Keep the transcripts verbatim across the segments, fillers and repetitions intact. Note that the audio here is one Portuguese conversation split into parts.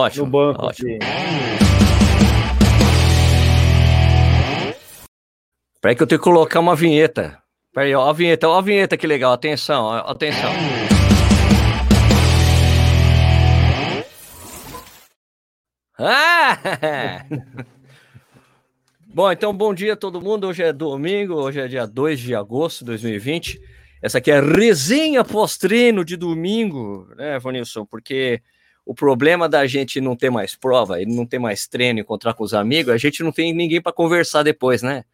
Ótimo, no banco. Ótimo. Assim. Peraí que eu tenho que colocar uma vinheta. Peraí, ó a vinheta, ó a vinheta que legal. Atenção, ó, atenção. Ah! Bom, então bom dia a todo mundo. Hoje é domingo, hoje é dia dois de agosto de dois mil e vinte. Essa aqui é a resenha pós-treino de domingo, né, Vanilson? Porque o problema da gente não ter mais prova, ele não ter mais treino, encontrar com os amigos, a gente não tem ninguém para conversar depois, né?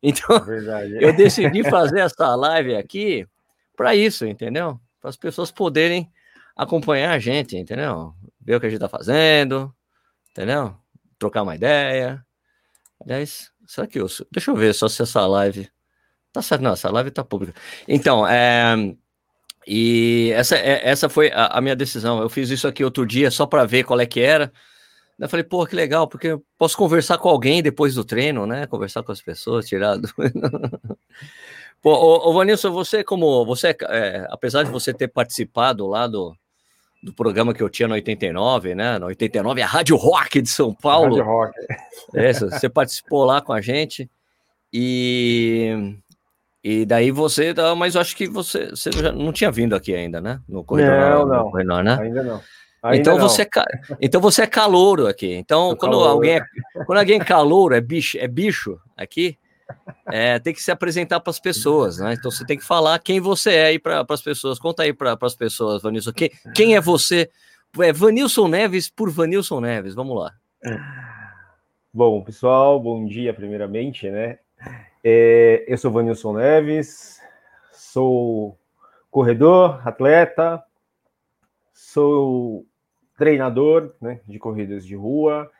Então, verdade. Eu decidi fazer essa live aqui para isso, entendeu? Para as pessoas poderem acompanhar a gente, entendeu? Ver o que a gente tá fazendo, entendeu? Trocar uma ideia. Aliás, será que eu... Deixa eu ver só se essa live... Tá certo, não, essa live tá pública. Então, é, e essa, é, essa foi a, a minha decisão. Eu fiz isso aqui outro dia só para ver qual é que era. Eu falei, pô, que legal, porque eu posso conversar com alguém depois do treino, né? Conversar com as pessoas, tirar do... Pô, ô, ô Vanilson, você como... você é, apesar de você ter participado lá do, do programa que eu tinha no oitenta e nove, né? No oitenta e nove, a Rádio Rock de São Paulo. Rádio Rock. É, você participou lá com a gente e... E daí você, mas eu acho que você, você já não tinha vindo aqui ainda, né? No corredor, não, não. No corredor, né? Ainda não. Ainda então, não. Você, então você é calouro aqui. Então, eu quando calouro. alguém é, quando alguém é calouro, é bicho, é bicho aqui, é, tem que se apresentar para as pessoas, né? Então você tem que falar quem você é aí para as pessoas. Conta aí para as pessoas, Vanilson. Quem, quem é você? É Vanilson Neves por Vanilson Neves. Vamos lá. Bom, pessoal, bom dia, primeiramente, né? É, eu sou Vanilson Neves, sou corredor, atleta, sou treinador, né, de corridas de rua,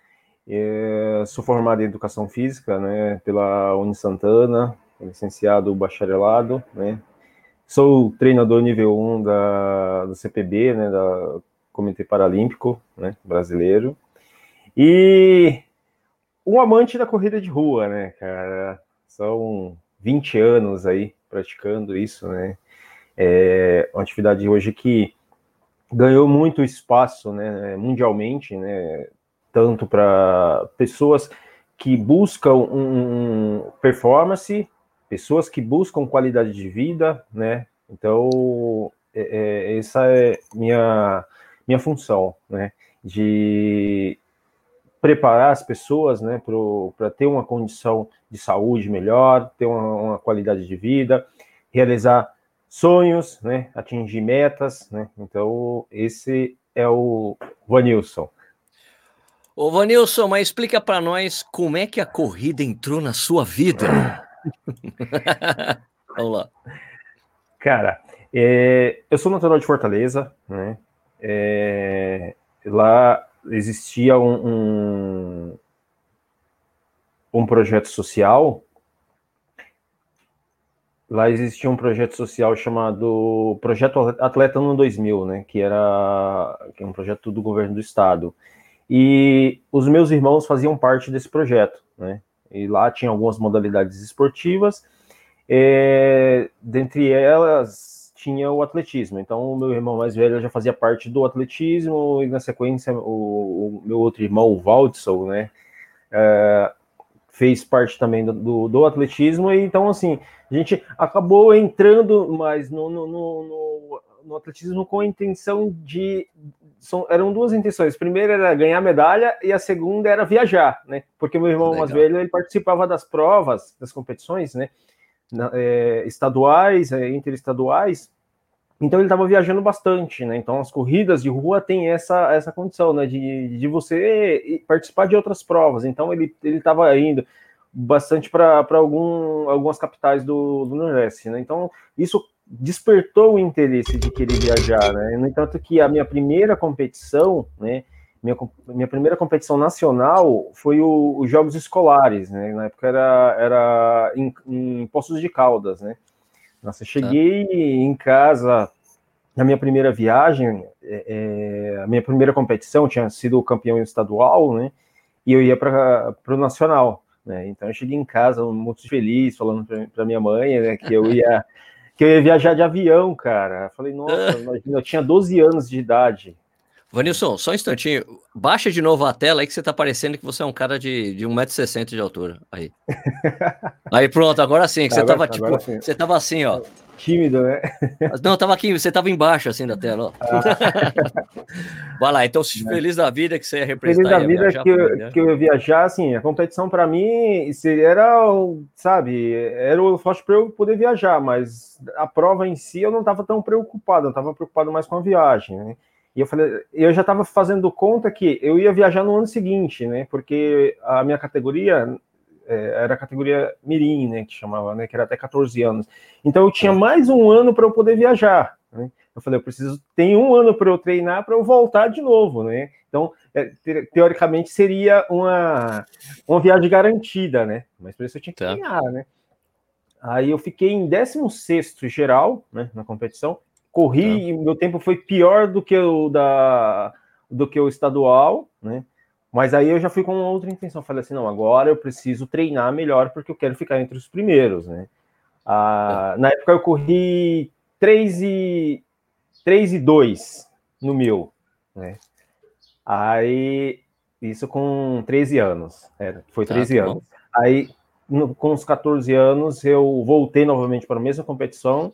é, sou formado em Educação Física, né, pela UniSant'Anna, licenciado bacharelado, né, sou treinador nível um da, do C P B, né, da Comitê Paralímpico, né, Brasileiro, e um amante da corrida de rua, né, cara? São vinte anos aí praticando isso, né? É uma atividade hoje que ganhou muito espaço, né, mundialmente, né? Tanto para pessoas que buscam um performance, pessoas que buscam qualidade de vida, né? Então, é, é, essa é minha, minha função, né? De... preparar as pessoas, né, para ter uma condição de saúde melhor, ter uma, uma qualidade de vida, realizar sonhos, né, atingir metas, né, então esse é o Vanilson. Ô Vanilson, mas explica para nós como é que a corrida entrou na sua vida. Vamos lá. Cara, é, eu sou natural de Fortaleza, né, é, lá... existia um, um, um projeto social, lá existia um projeto social chamado Projeto Atleta no dois mil, né, que era que é um projeto do governo do estado, e os meus irmãos faziam parte desse projeto, né, e lá tinha algumas modalidades esportivas, é, dentre elas tinha o atletismo. Então o meu irmão mais velho já fazia parte do atletismo e na sequência o, o meu outro irmão, o Vanilson, né, é, fez parte também do, do, do atletismo, e então assim, a gente acabou entrando mais no, no, no, no, no atletismo com a intenção de... São, eram duas intenções, a primeira era ganhar medalha e a segunda era viajar, né, porque meu irmão [S2] Legal. [S1] Mais velho, ele participava das provas, das competições, né, na, é, estaduais, é, interestaduais. Então ele estava viajando bastante, né? Então as corridas de rua têm essa, essa condição, né? De, de você participar de outras provas. Então ele estava indo bastante para algum, algumas capitais do, do Nordeste, né? Então isso despertou o interesse de querer viajar, né? No entanto que a minha primeira competição, né? Minha, minha primeira competição nacional foi o, os Jogos Escolares, né? Na época era, era em, em Poços de Caldas, né? Nossa, eu cheguei tá. em casa, na minha primeira viagem, é, é, a minha primeira competição tinha sido o campeão estadual, né? E eu ia para o Nacional, né? Então eu cheguei em casa muito feliz, falando para minha mãe, né, que eu ia que eu ia viajar de avião, cara. Eu falei, nossa, imagina, eu tinha doze anos de idade. Vanilson, só um instantinho, baixa de novo a tela aí que você tá parecendo que você é um cara de, de um metro e sessenta de altura, aí. Aí pronto, agora sim, que você agora, tava tipo, sim. Você tava assim, ó. Tímido, né? Não, tava aqui, você tava embaixo assim da tela, ó. Ah. Vai lá, então feliz da vida que você ia representar. Feliz da vida que eu, que eu ia viajar, assim, a competição pra mim era, sabe, era o forte pra eu poder viajar, mas a prova em si eu não tava tão preocupado, eu tava preocupado mais com a viagem, né? E eu falei, eu já estava fazendo conta que eu ia viajar no ano seguinte, né? Porque a minha categoria é, era a categoria Mirim, né? Que chamava, né? Que era até catorze anos. Então eu tinha mais um ano para eu poder viajar, né? Eu falei, eu preciso, tem um ano para eu treinar para eu voltar de novo, né? Então, é, teoricamente seria uma, uma viagem garantida, né? Mas por isso eu tinha que treinar, né? Aí eu fiquei em décimo sexto geral, né? Na competição. Corri é. E meu tempo foi pior do que o da do que o estadual, né? Mas aí eu já fui com outra intenção. Falei assim, não, agora eu preciso treinar melhor porque eu quero ficar entre os primeiros, né? Ah, é. Na época eu corri três e dois no meu, né? Aí isso com treze anos, é, foi treze é, anos. Bom. Aí no, com os catorze anos eu voltei novamente para a mesma competição.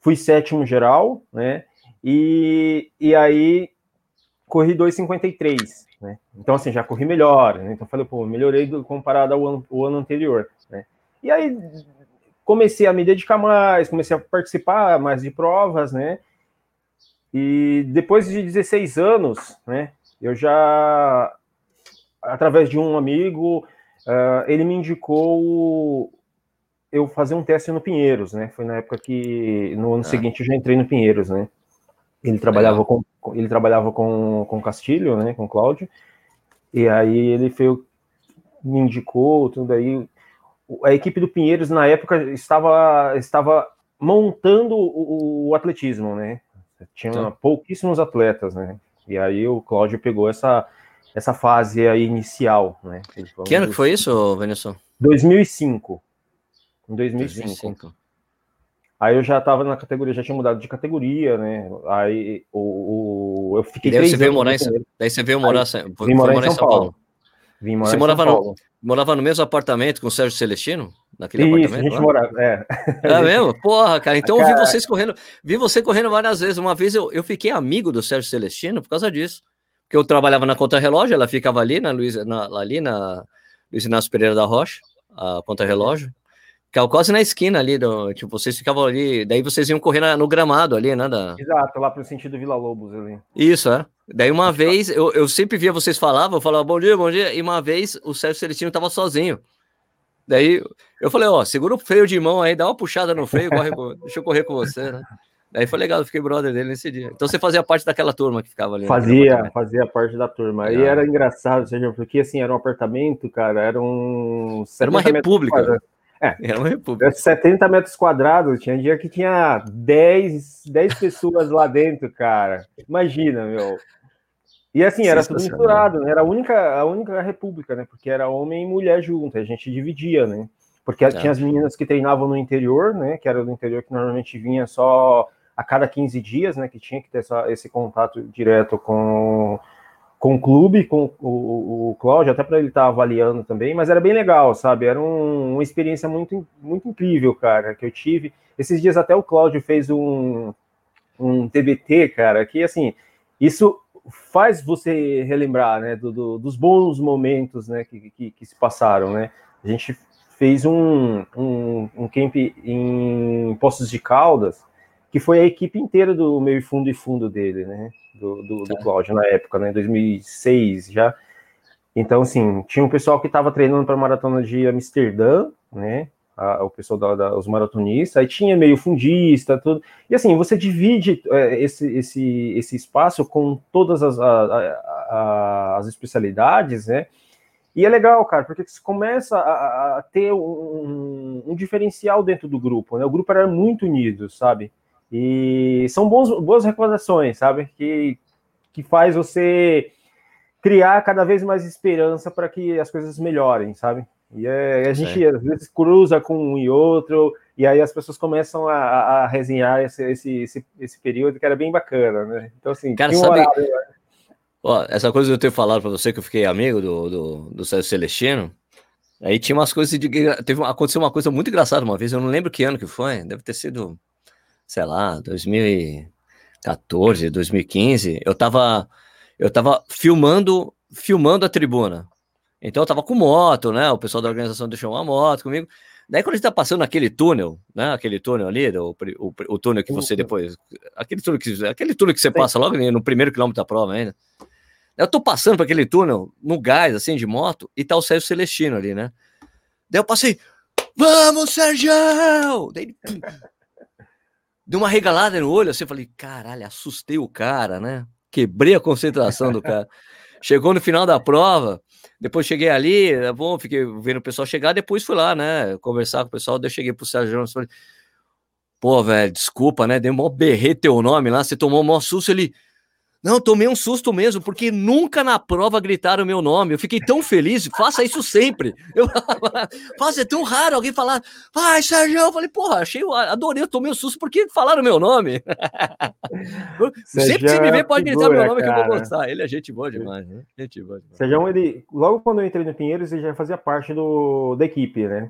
Fui sétimo geral, né? E, e aí corri dois cinquenta e três, né? Então, assim, já corri melhor, né? Então, falei, pô, melhorei do, comparado ao ano, ao ano anterior, né? E aí comecei a me dedicar mais, comecei a participar mais de provas, né? E depois de dezesseis anos, né? Eu já, através de um amigo, uh, ele me indicou o, eu fazer um teste no Pinheiros, né? Foi na época que, no ano ah. seguinte, eu já entrei no Pinheiros, né? Ele trabalhava, com, ele trabalhava com, com Castilho, né? Com Cláudio. E aí ele foi, me indicou, tudo aí. A equipe do Pinheiros, na época, estava, estava montando o, o atletismo, né? Tinha então. pouquíssimos atletas, né? E aí o Cláudio pegou essa, essa fase aí inicial, né? Que ano que foi isso, Vanilson? dois mil e cinco. Em dois mil e cinco. Aí eu já tava na categoria, já tinha mudado de categoria, né? Aí o, o, eu fiquei três anos. Veio morar em, daí você veio morar, aí, vim morar, morar em São, São Paulo. Paulo. Vim morar você em morava, São Paulo. No, morava no mesmo apartamento com o Sérgio Celestino? Naquele Isso, apartamento? A gente morava, é. É mesmo? Porra, cara, então cara... eu vi vocês correndo, vi você correndo várias vezes. Uma vez eu, eu fiquei amigo do Sérgio Celestino por causa disso. Porque eu trabalhava na Conta Relógio, ela ficava ali na Luiz, na, ali na Luiz Inácio Pereira da Rocha, a Conta Relógio. Ficava quase na esquina ali, do, tipo, vocês ficavam ali, daí vocês iam correr na, no gramado ali, né? Da... Exato, lá pro sentido Vila Lobos ali. Isso, é. Daí uma vez, eu, eu sempre via vocês falavam, eu falava, bom dia, bom dia, e uma vez o Sérgio Celestino tava sozinho. Daí eu falei, ó, segura o freio de mão aí, dá uma puxada no freio, corre com... deixa eu correr com você, né? Daí foi legal, eu fiquei brother dele nesse dia. Então você fazia parte daquela turma que ficava ali. Fazia, fazia parte da turma. Aí era engraçado, seja, porque assim, era um apartamento, cara, era um... Era uma república. É, era uma república. setenta metros quadrados, tinha dia que tinha dez, dez pessoas lá dentro, cara. Imagina, meu. E assim, era tudo misturado, né? Era a única, a única república, né? Porque era homem e mulher junto, a gente dividia, né? Porque é. tinha as meninas que treinavam no interior, né? Que era do interior, que normalmente vinha só a cada quinze dias, né? Que tinha que ter essa, esse contato direto com... com o clube, com o, o Cláudio, até para ele estar tá avaliando também, mas era bem legal, sabe? Era um, uma experiência muito, muito incrível, cara, que eu tive. Esses dias até o Cláudio fez um, um T B T, cara, que, assim, isso faz você relembrar, né, do, do, dos bons momentos, né, que, que, que se passaram, né? A gente fez um, um, um camp em Poços de Caldas, que foi a equipe inteira do meio fundo e fundo dele, né? Do, do, do Cláudio na época, né? Em dois mil e seis já. Então, assim, tinha um pessoal que estava treinando para a maratona de Amsterdã, né? A, o pessoal da, da, os maratonistas, aí tinha meio fundista, tudo. E assim, você divide é, esse, esse, esse espaço com todas as, a, a, a, as especialidades, né? E é legal, cara, porque você começa a, a ter um, um diferencial dentro do grupo, né? O grupo era muito unido, sabe? E são bons, boas recordações, sabe? Que, que faz você criar cada vez mais esperança para que as coisas melhorem, sabe? E é, a gente é. às vezes cruza com um e outro, e aí as pessoas começam a, a resenhar esse, esse, esse, esse período que era bem bacana, né? Então, assim, cara, sabe, horário, né? Ó, essa coisa que eu tenho falado pra você, que eu fiquei amigo do, do, do Sérgio Celestino, aí tinha umas coisas de... Teve, aconteceu uma coisa muito engraçada uma vez, eu não lembro que ano que foi, deve ter sido, sei lá, dois mil e quatorze, dois mil e quinze, eu tava, eu tava filmando, filmando a tribuna. Então eu tava com moto, né, o pessoal da organização deixou uma moto comigo. Daí quando a gente tá passando naquele túnel, né, aquele túnel ali, o, o, o túnel que você depois... Aquele túnel que, aquele túnel que você passa logo no primeiro quilômetro da prova ainda. Eu tô passando por aquele túnel, no gás, assim, de moto, e tá o Sérgio Celestino ali, né? Daí eu passei, vamos, Sérgio! Daí ele deu uma regalada no olho, assim, eu falei, caralho, assustei o cara, né? Quebrei a concentração do cara. Chegou no final da prova, depois cheguei ali, bom, fiquei vendo o pessoal chegar, depois fui lá, né, conversar com o pessoal, daí eu cheguei pro Sérgio e falei, pô, velho, desculpa, né, dei um maior berrei teu nome lá, você tomou um maior susto, ele... Não, tomei um susto mesmo, porque nunca na prova gritaram o meu nome. Eu fiquei tão feliz, faça isso sempre. Eu, faça, é tão raro alguém falar, vai, Sérgio. Eu falei, porra, achei, adorei, eu tomei um susto, porque falaram o meu nome. Sérgio, sempre que você me vê, pode gritar o meu nome, cara, que eu vou gostar. Ele é gente boa demais, né? Gente boa demais. Sérgio, ele, logo quando eu entrei no Pinheiros, ele já fazia parte do, da equipe, né?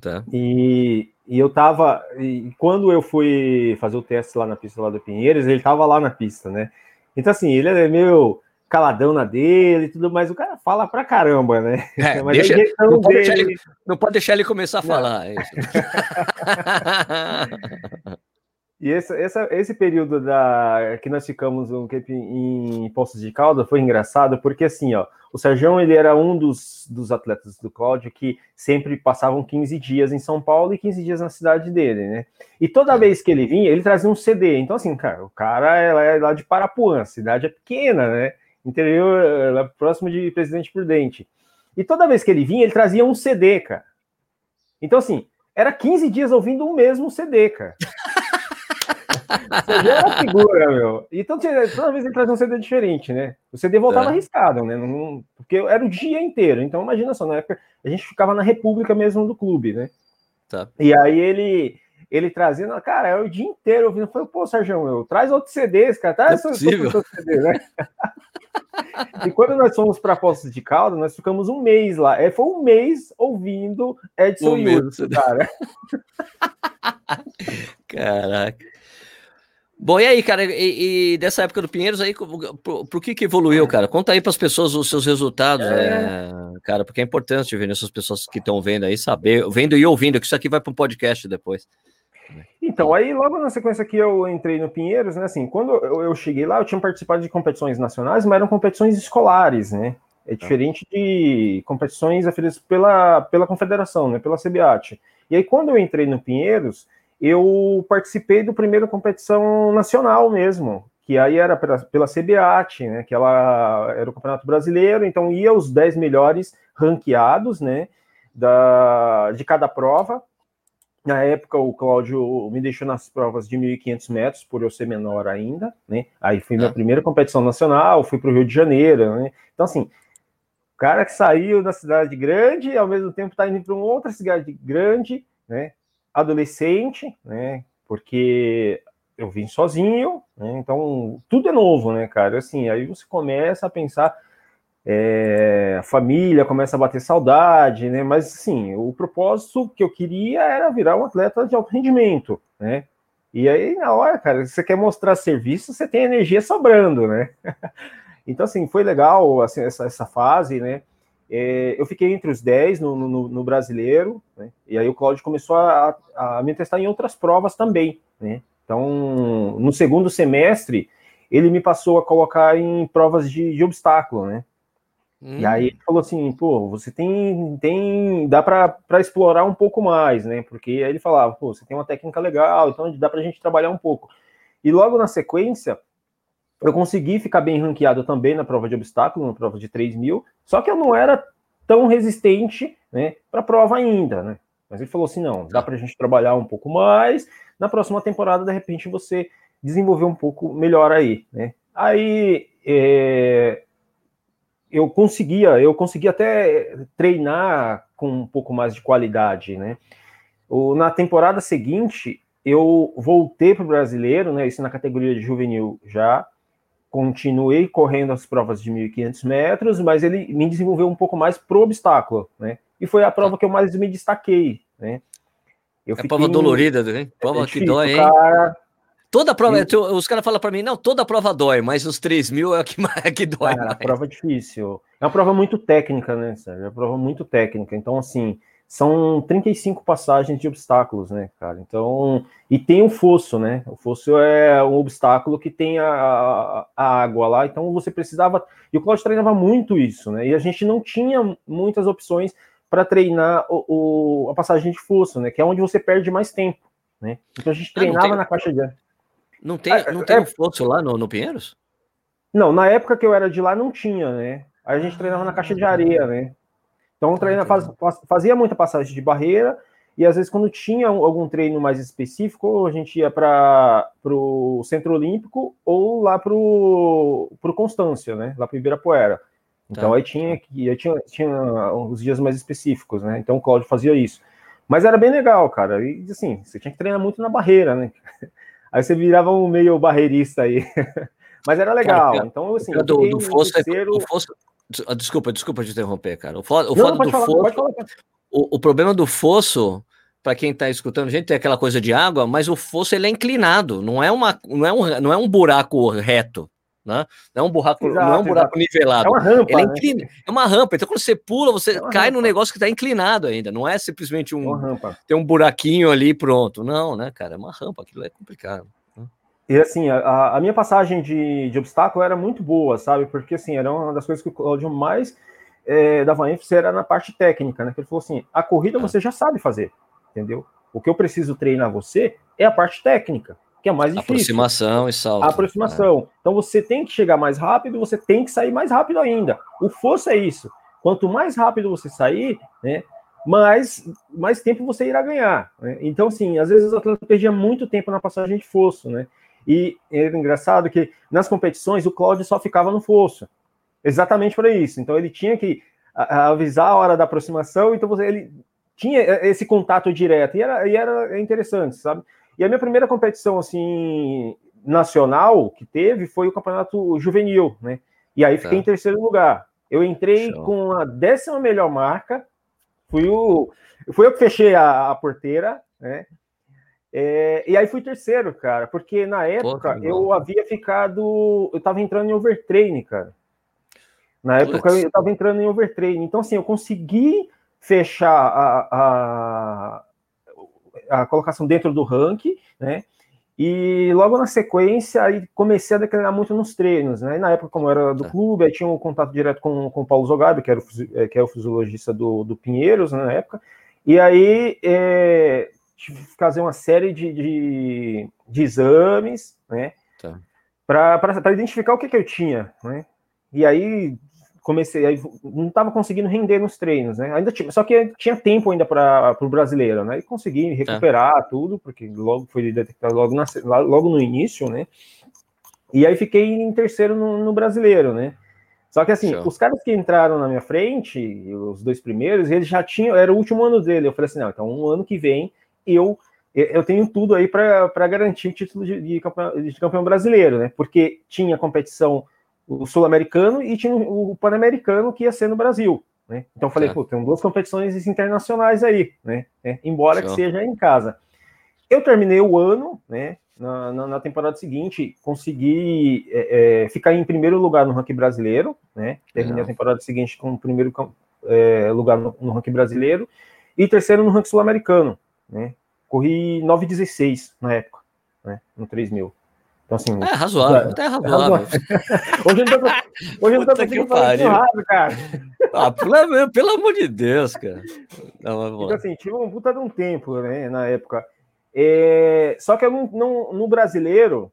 Tá. E, e eu tava, e quando eu fui fazer o teste lá na pista lá do Pinheiros, ele tava lá na pista, né? Então, assim, ele é meio caladão na dele e tudo mais. O cara fala pra caramba, né? É, mas deixa, é não, pode dele... ele, não pode deixar ele começar a não. falar. É isso. E esse, essa, esse período da, que nós ficamos um em, em Poços de Caldas foi engraçado, porque, assim, ó, o Sérgio, ele era um dos, dos atletas do Cláudio que sempre passavam quinze dias em São Paulo e quinze dias na cidade dele, né? E toda é. vez que ele vinha, ele trazia um C D. Então, assim, cara, o cara é lá de Parapuã, a cidade é pequena, né? Interior, é próximo de Presidente Prudente. E toda vez que ele vinha, ele trazia um C D, cara. Então, assim, era quinze dias ouvindo o mesmo C D, cara. Você já era figura, meu. Então, toda vez ele trazia um C D diferente, né? O C D voltava é. arriscado, né? Não, porque era o dia inteiro. Então, imagina só, na época, a gente ficava na República mesmo do clube, né? Tá. E aí ele, ele trazia... Cara, era o dia inteiro ouvindo. Eu falei, pô, Sérgio, meu, traz outro C D, esse cara. Traz é outro C D, né? E quando nós fomos para Poços de Caldas, nós ficamos um mês lá. É, foi um mês ouvindo Edson um Yusso, cara. Caraca. Bom, e aí, cara, e, e dessa época do Pinheiros, aí, pro, pro que que evoluiu, cara? Conta aí para as pessoas os seus resultados, é. né, cara, porque é importante ver essas pessoas que estão vendo aí, saber, vendo e ouvindo, que isso aqui vai para um podcast depois. Então, aí, logo na sequência que eu entrei no Pinheiros, né, assim, quando eu, eu cheguei lá, eu tinha participado de competições nacionais, mas eram competições escolares, né, é diferente de competições aferidas pela, pela confederação, né, pela C B A T. E aí, quando eu entrei no Pinheiros, eu participei do primeiro competição nacional mesmo, que aí era pela, pela C B A T, né, que ela era o Campeonato Brasileiro, então ia os dez melhores ranqueados, né, da, de cada prova. Na época, o Cláudio me deixou nas provas de mil e quinhentos metros, por eu ser menor ainda, né, aí foi minha primeira competição nacional, fui para o Rio de Janeiro, né, então assim... O cara que saiu da cidade grande, ao mesmo tempo tá indo para uma outra cidade grande, né, adolescente, né, porque eu vim sozinho, né, então tudo é novo, né, cara, assim, aí você começa a pensar, é, a família começa a bater saudade, né, mas, assim, o propósito que eu queria era virar um atleta de alto rendimento, né, e aí, na hora, cara, você quer mostrar serviço, você tem energia sobrando, né, então, assim, foi legal, assim, essa, essa fase, né. É, eu fiquei entre os dez no, no, no brasileiro, né? E aí o Cláudio começou a, a me testar em outras provas também, né? Então, no segundo semestre, ele me passou a colocar em provas de, de obstáculo, né? Hum. E aí ele falou assim, pô, você tem, tem dá para explorar um pouco mais, né? Porque aí ele falava, pô, você tem uma técnica legal, então dá pra gente trabalhar um pouco. E logo na sequência... Eu consegui ficar bem ranqueado também na prova de obstáculo, na prova de três mil, só que eu não era tão resistente, né, para a prova ainda, né? Mas ele falou assim, não, dá para a gente trabalhar um pouco mais, na próxima temporada, de repente, você desenvolver um pouco melhor aí, né? Aí, é, eu conseguia, eu conseguia até treinar com um pouco mais de qualidade, né? O, na temporada seguinte, eu voltei para o brasileiro, né, isso na categoria de juvenil já, continuei correndo as provas de mil e quinhentos metros, mas ele me desenvolveu um pouco mais pro obstáculo, né? E foi a prova que eu mais me destaquei, né? Eu é prova dolorida, hein? Prova é difícil, que dói, hein? Cara... Toda prova, e... os caras falam para mim, não, toda prova dói, mas os três mil é a que, mais, é que dói. Cara, a prova é difícil. É uma prova muito técnica, né, Sérgio? É uma prova muito técnica. Então, assim, são trinta e cinco passagens de obstáculos, né, cara? Então, e tem um fosso, né? O fosso é um obstáculo que tem a, a água lá, então você precisava... E o Cláudio treinava muito isso, né? E a gente não tinha muitas opções para treinar o, o, a passagem de fosso, né? Que é onde você perde mais tempo, né? Então a gente treinava ah, tem... na caixa de... Não tem, ah, não tem é... um fosso lá no, no Pinheiros? Não, na época que eu era de lá não tinha, né? Aí a gente treinava na caixa de areia, né? Então treina, faz, fazia muita passagem de barreira e às vezes quando tinha algum treino mais específico, a gente ia para o Centro Olímpico ou lá para o Constância, né? Lá para o Ibirapuera. Então tá. aí tinha, aí tinha, tinha os dias mais específicos, né? Então o Cláudio fazia isso. Mas era bem legal, cara. E assim, você tinha que treinar muito na barreira, né? Aí você virava um meio barreirista aí. Mas era legal. Cara, então, assim... Do, do um fosso, terceiro... do fosso... Desculpa, desculpa te interromper, cara. O, fo... o, não, não, do falar, fosso... o, o problema do fosso, para quem tá escutando, gente, tem aquela coisa de água, mas o fosso ele é inclinado, não é, uma, não é, um, não é um buraco reto, né? Não é um buraco, exato, não é um buraco nivelado. É uma rampa, ele é, inclin... né? é uma rampa. Então, quando você pula, você é cai rampa. num negócio que tá inclinado ainda. Não é simplesmente um... É tem um buraquinho ali pronto. Não, né, cara? É uma rampa. Aquilo é complicado. E assim, a, a minha passagem de, de obstáculo era muito boa, sabe? Porque assim, era uma das coisas que o Cláudio mais é, dava ênfase era na parte técnica, né? Que ele falou assim, a corrida você já sabe fazer, entendeu? O que eu preciso treinar você é a parte técnica, que é mais difícil. Aproximação e salto. A aproximação. Né? Então você tem que chegar mais rápido, você tem que sair mais rápido ainda. O fosso é isso. Quanto mais rápido você sair, né? Mas mais tempo você irá ganhar. Né? Então assim, às vezes o atleta perdia muito tempo na passagem de fosso, né? E era engraçado que nas competições o Cláudio só ficava no fosso, exatamente para isso. Então ele tinha que avisar a hora da aproximação, então você, ele tinha esse contato direto, e era, e era interessante, sabe? E a minha primeira competição, assim, nacional que teve foi o Campeonato Juvenil, né? E aí fiquei tá. em terceiro lugar. Eu entrei Show. com a décima melhor marca, fui, o, fui eu que fechei a, a porteira, né? É, e aí fui terceiro, cara, porque na época Porra, eu havia ficado, eu tava entrando em overtraining, cara. Na Putz. época eu tava entrando em overtraining, então assim, eu consegui fechar a, a, a colocação dentro do ranking, né, e logo na sequência aí comecei a declinar muito nos treinos, né, e na época como eu era do tá. clube, aí tinha um contato direto com, com o Paulo Zogado, que, era o, que é o fisiologista do, do Pinheiros, né, na época, e aí... É, tive que fazer uma série de, de, de exames, né? Tá. Para identificar o que, que eu tinha, né? E aí comecei, aí não estava conseguindo render nos treinos, né? Ainda tinha, só que tinha tempo ainda para o brasileiro, né? E consegui recuperar tá. tudo, porque logo foi detectado logo, na, logo no início, né? E aí fiquei em terceiro no, no brasileiro, né? Só que assim, Show. os caras que entraram na minha frente, os dois primeiros, eles já tinham, era o último ano dele. Eu falei assim, não, então um ano que vem Eu, eu tenho tudo aí para garantir o título de, de, campeão, de campeão brasileiro, né? Porque tinha competição o sul-americano e tinha o pan-americano que ia ser no Brasil, né? Então eu falei, é. pô, tem duas competições internacionais aí, né? É, embora Show. que seja em casa. Eu terminei o ano, né? Na, na, na temporada seguinte, consegui é, é, ficar em primeiro lugar no ranking brasileiro, né? Terminei é. a temporada seguinte com o primeiro é, lugar no, no ranking brasileiro e terceiro no ranking sul-americano. Né? Corri nove e dezesseis na época, né? No três mil. Então, assim, é razoável, até é razoável. Hoje eu não tô, hoje eu não tô conseguindo fazer errado, cara. Ah, pelo, pelo amor de Deus, cara. Não, então, assim, tive um puta de um tempo, né? Na época. É... Só que eu não, não, no brasileiro,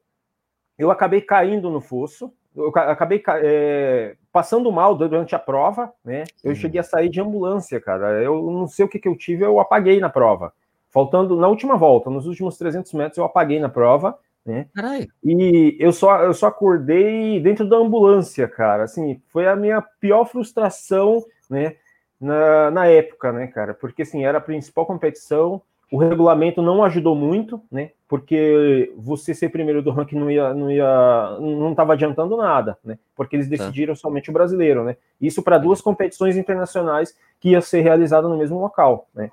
eu acabei caindo no fosso, eu acabei é... passando mal durante a prova, né? Eu Sim. cheguei a sair de ambulância, cara. Eu não sei o que, que eu tive, eu apaguei na prova. Faltando, na última volta, nos últimos trezentos metros, eu apaguei na prova, né? Carai. E eu só, eu só acordei dentro da ambulância, cara. Assim, foi a minha pior frustração, né? Na, na época, né, cara? Porque, assim, era a principal competição. O regulamento não ajudou muito, né? Porque você ser primeiro do ranking não ia, não ia, não estava adiantando nada, né? Porque eles decidiram é. somente o brasileiro, né? Isso para duas competições internacionais que ia ser realizada no mesmo local, né?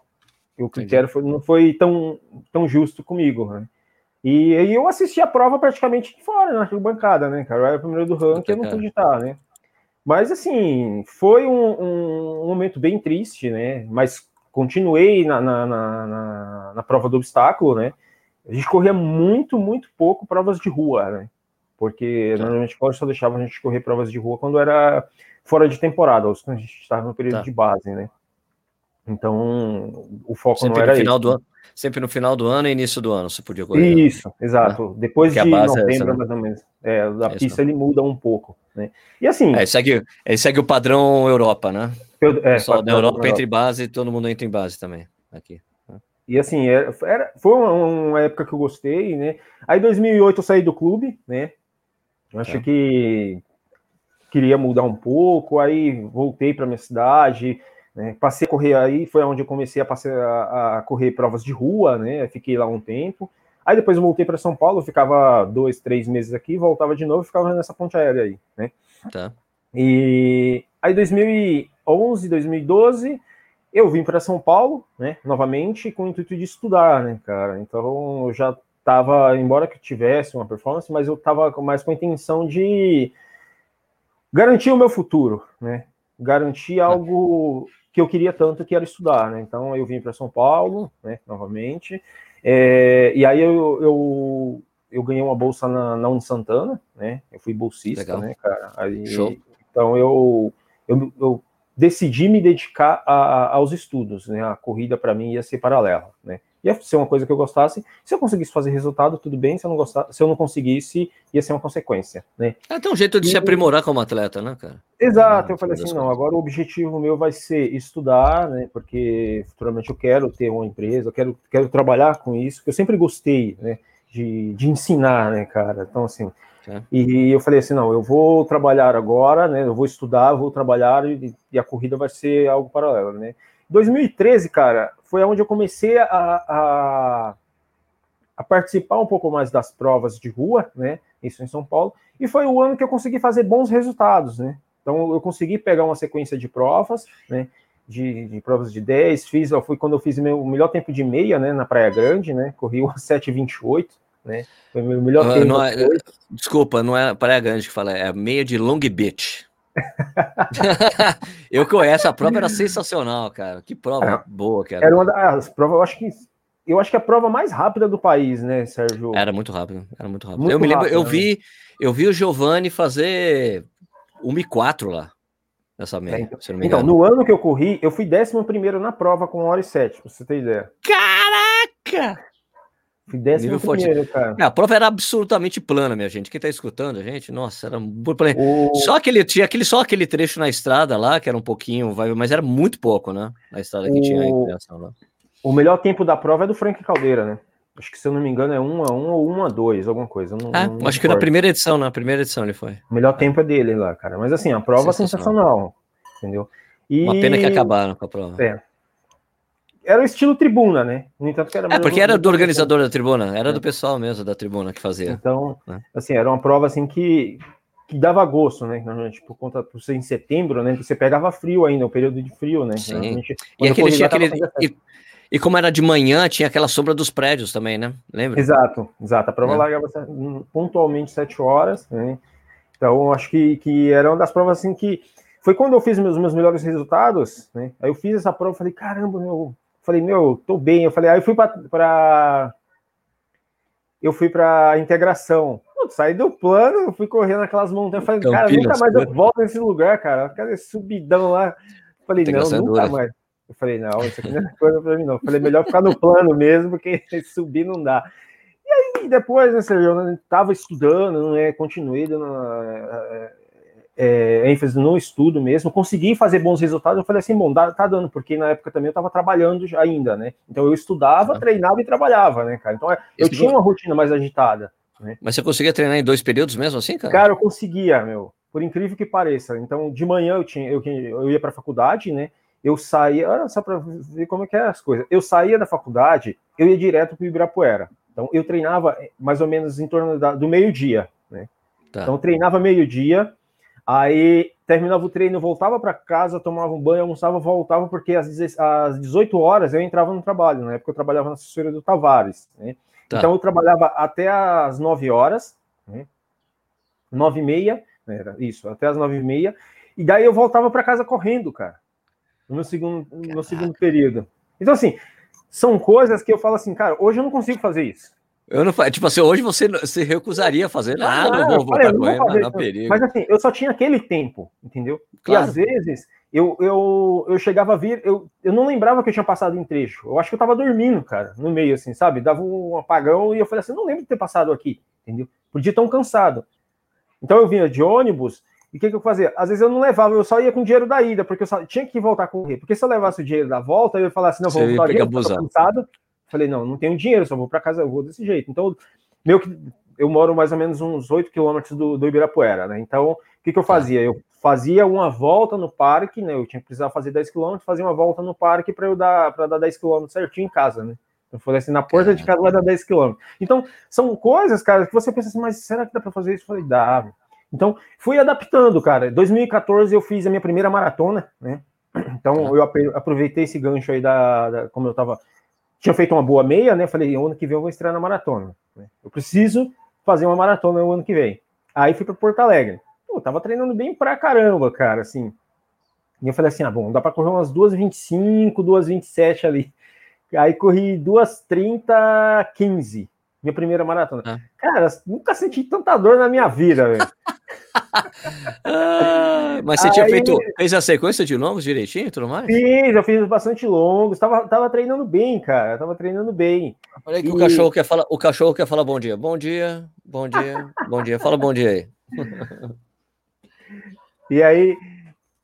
O critério foi, não foi tão, tão justo comigo, né? E aí eu assisti a prova praticamente fora, na bancada, né, cara? Eu era o primeiro do ranking, eu não pude estar, né? Mas, assim, foi um, um, um momento bem triste, né? Mas continuei na, na, na, na, na prova do obstáculo, né? A gente corria muito, muito pouco provas de rua, né? Porque tá. normalmente a gente só deixava a gente correr provas de rua quando era fora de temporada, ou quando a gente estava no período tá. de base, né? Então, o foco sempre não era no final do ano, sempre no final do ano e início do ano, você podia correr. Isso, né? Exato. Ah, depois de novembro, é mais ou menos. É, a é pista, ele muda um pouco, né? E assim... É, segue, segue o padrão Europa, né? Eu, é, Só da Europa, Europa entra em base, todo mundo entra em base também, aqui. E assim, era, era, foi uma, uma época que eu gostei, né? Aí em dois mil e oito eu saí do clube, né? Eu acho é. que queria mudar um pouco, aí voltei para minha cidade... Né, passei a correr aí, foi onde eu comecei a, passar a, a correr provas de rua, né? Fiquei lá um tempo. Aí depois voltei para São Paulo, ficava dois, três meses aqui, voltava de novo, ficava nessa ponte aérea aí, né? Tá. E aí dois mil e onze, dois mil e doze, eu vim para São Paulo, né? Novamente com o intuito de estudar, né, cara? Então eu já estava, embora que eu tivesse uma performance, mas eu estava mais com a intenção de garantir o meu futuro, né? Garantir algo que eu queria tanto, que era estudar, né? Então eu vim para São Paulo, né? Novamente, é, e aí eu, eu, eu ganhei uma bolsa na, na UniSant'Anna, né? Eu fui bolsista, legal, né, cara? Aí, show. Então eu, eu, eu decidi me dedicar a, a, aos estudos, né? A corrida para mim ia ser paralela, né? Ia ser uma coisa que eu gostasse. Se eu conseguisse fazer resultado, tudo bem. Se eu não gostasse, se eu não conseguisse, ia ser uma consequência, né? É, tem um jeito de e... se aprimorar como atleta, né, cara? Exato. É, eu falei assim, não, agora o objetivo meu vai ser estudar, né? Porque futuramente eu quero ter uma empresa, eu quero, quero trabalhar com isso, que eu sempre gostei, né? De, de ensinar, né, cara? Então, assim... É. E eu falei assim, não, eu vou trabalhar agora, né? Eu vou estudar, eu vou trabalhar e, e a corrida vai ser algo paralelo, né? dois mil e treze, cara, foi onde eu comecei a, a, a participar um pouco mais das provas de rua, né? Isso em São Paulo. E foi o ano que eu consegui fazer bons resultados, né? Então, eu consegui pegar uma sequência de provas, né? De, de provas de dez, fiz, foi quando eu fiz meu melhor tempo de meia, né? Na Praia Grande, né? Corri uma sete e vinte e oito, né? Foi o meu melhor não, tempo. Não é, desculpa, não é a Praia Grande que fala, é a meia de Long Beach. Eu conheço, a prova era sensacional, cara. Que prova era, boa, cara. Era uma das provas, eu acho que eu acho que é a prova mais rápida do país, né, Sérgio? Era muito rápido, era muito rápido. Muito eu me rápido, lembro, eu né? vi, eu vi o Giovanni fazer um e quatro lá nessa meia. É, então, se não me engano. Então, no ano que eu corri, eu fui décimo primeiro na prova com uma hora e sete, pra você ter ideia. Caraca! Fui décimo primeiro, cara. A prova era absolutamente plana, minha gente. Quem tá escutando, a gente, nossa, era muito plana. O... Só aquele, tinha aquele, só aquele trecho na estrada lá, que era um pouquinho, mas era muito pouco, né? A estrada que o... tinha a lá. O melhor tempo da prova é do Frank Caldeira, né? Acho que, se eu não me engano, é um a um ou um a dois, alguma coisa. Não, ah, não acho não que na primeira edição, na primeira edição ele foi. O melhor tempo é dele lá, cara. Mas assim, a prova é sensacional, sensacional, entendeu? E... Uma pena que acabaram com a prova. É. Era o estilo tribuna, né? No entanto, que era é, porque era do organizador da tribuna, era é. do pessoal mesmo da tribuna que fazia. Então, é. assim, era uma prova assim que, que dava gosto, né? Normalmente, por conta, por ser em setembro, né? Você pegava frio ainda, o um período de frio, né? Sim. E, aquele, tinha aquele, e, e como era de manhã, tinha aquela sombra dos prédios também, né? Lembra? Exato, exato. A prova é. largava pontualmente sete horas, né? Então, acho que, que era uma das provas assim que... Foi quando eu fiz meus, meus melhores resultados, né? Aí eu fiz essa prova e falei, caramba, meu... Falei, meu, tô bem. Eu falei, aí ah, eu fui para eu fui para integração. Putz, saí do plano, fui correndo naquelas montanhas. Falei, Campinas, cara, nunca mais eu volto nesse lugar, cara. Aquele subidão lá. Falei, não, nunca mais. Eu falei, não, isso aqui não é coisa para mim, não. Eu falei, melhor ficar no plano mesmo, porque subir não dá. E aí, depois, né, Sérgio, eu tava estudando, né, continuei dando É, ênfase no estudo mesmo, consegui fazer bons resultados. Eu falei assim, bom, dá, tá dando, porque na época também eu tava trabalhando ainda, né? Então eu estudava, ah. treinava e trabalhava, né, cara? Então eu Esse tinha jogo... uma rotina mais agitada, né? Mas você conseguia treinar em dois períodos mesmo assim, cara? Cara, eu conseguia, meu, por incrível que pareça. Então de manhã eu tinha eu, eu ia pra faculdade, né? eu saía, só para ver como é que é as coisas, eu saía da faculdade, eu ia direto para o Ibirapuera. Então, eu treinava mais ou menos em torno da, do meio-dia, né? Tá. Então, eu treinava meio-dia, aí terminava o treino, voltava para casa, tomava um banho, almoçava, voltava, porque às, às dezoito horas eu entrava no trabalho, na época eu trabalhava na assessoria do Tavares, né? Tá. Então, eu trabalhava até às nove horas, né? nove e meia, era isso, até às nove e meia, e daí eu voltava para casa correndo, cara, no meu segundo, no meu segundo período. Então, assim, são coisas que eu falo assim, cara, hoje eu não consigo fazer isso. Eu não, tipo assim, hoje você se recusaria a fazer nada, ah, não vou voltar com ele, não há perigo. Mas assim, eu só tinha aquele tempo, entendeu? Claro. E às vezes eu, eu, eu chegava a vir, eu, eu não lembrava que eu tinha passado em trecho. Eu acho que eu tava dormindo, cara, no meio, assim, sabe? Dava um apagão e eu falei assim, não lembro de ter passado aqui, entendeu? Podia tão cansado. Então eu vinha de ônibus. E o que, que eu fazia? Às vezes eu não levava, eu só ia com o dinheiro da ida, porque eu só tinha que voltar a correr. Porque se eu levasse o dinheiro da volta, eu ia falar assim, não, vou voltar eu tô cansado. Falei, não, não tenho dinheiro, só vou para casa, eu vou desse jeito. Então, meu, eu moro mais ou menos uns oito quilômetros do, do Ibirapuera, né? Então, o que, que eu fazia? Eu fazia uma volta no parque, né? Eu tinha que precisar fazer dez quilômetros, fazia uma volta no parque para eu dar, para dar dez quilômetros certinho em casa, né? Eu falei assim, na porta de casa vai dar dez quilômetros. Então, são coisas, cara, que você pensa assim, mas será que dá para fazer isso? Eu falei, dá. Então, fui adaptando, cara. Em dois mil e quatorze eu fiz a minha primeira maratona, né? Então, eu aproveitei esse gancho aí da... da como eu tava... Tinha feito uma boa meia, né? Falei, ano que vem eu vou estrear na maratona. Né? Eu preciso fazer uma maratona no ano que vem. Aí fui para Porto Alegre. Pô, tava treinando bem pra caramba, cara, assim. E eu falei assim, ah, bom, dá pra correr umas duas e vinte e cinco, duas e vinte e sete ali. Aí corri duas e trinta, quinze. Minha primeira maratona. Ah. Cara, nunca senti tanta dor na minha vida, velho. Ah, mas você aí, tinha feito, fez a sequência de longos direitinho e tudo mais? Fiz, eu fiz bastante longos, tava, tava treinando bem, cara, tava treinando bem. Olha aí que e... o cachorro quer falar, o cachorro quer falar bom dia, bom dia, bom dia, bom dia, fala bom dia aí. E aí,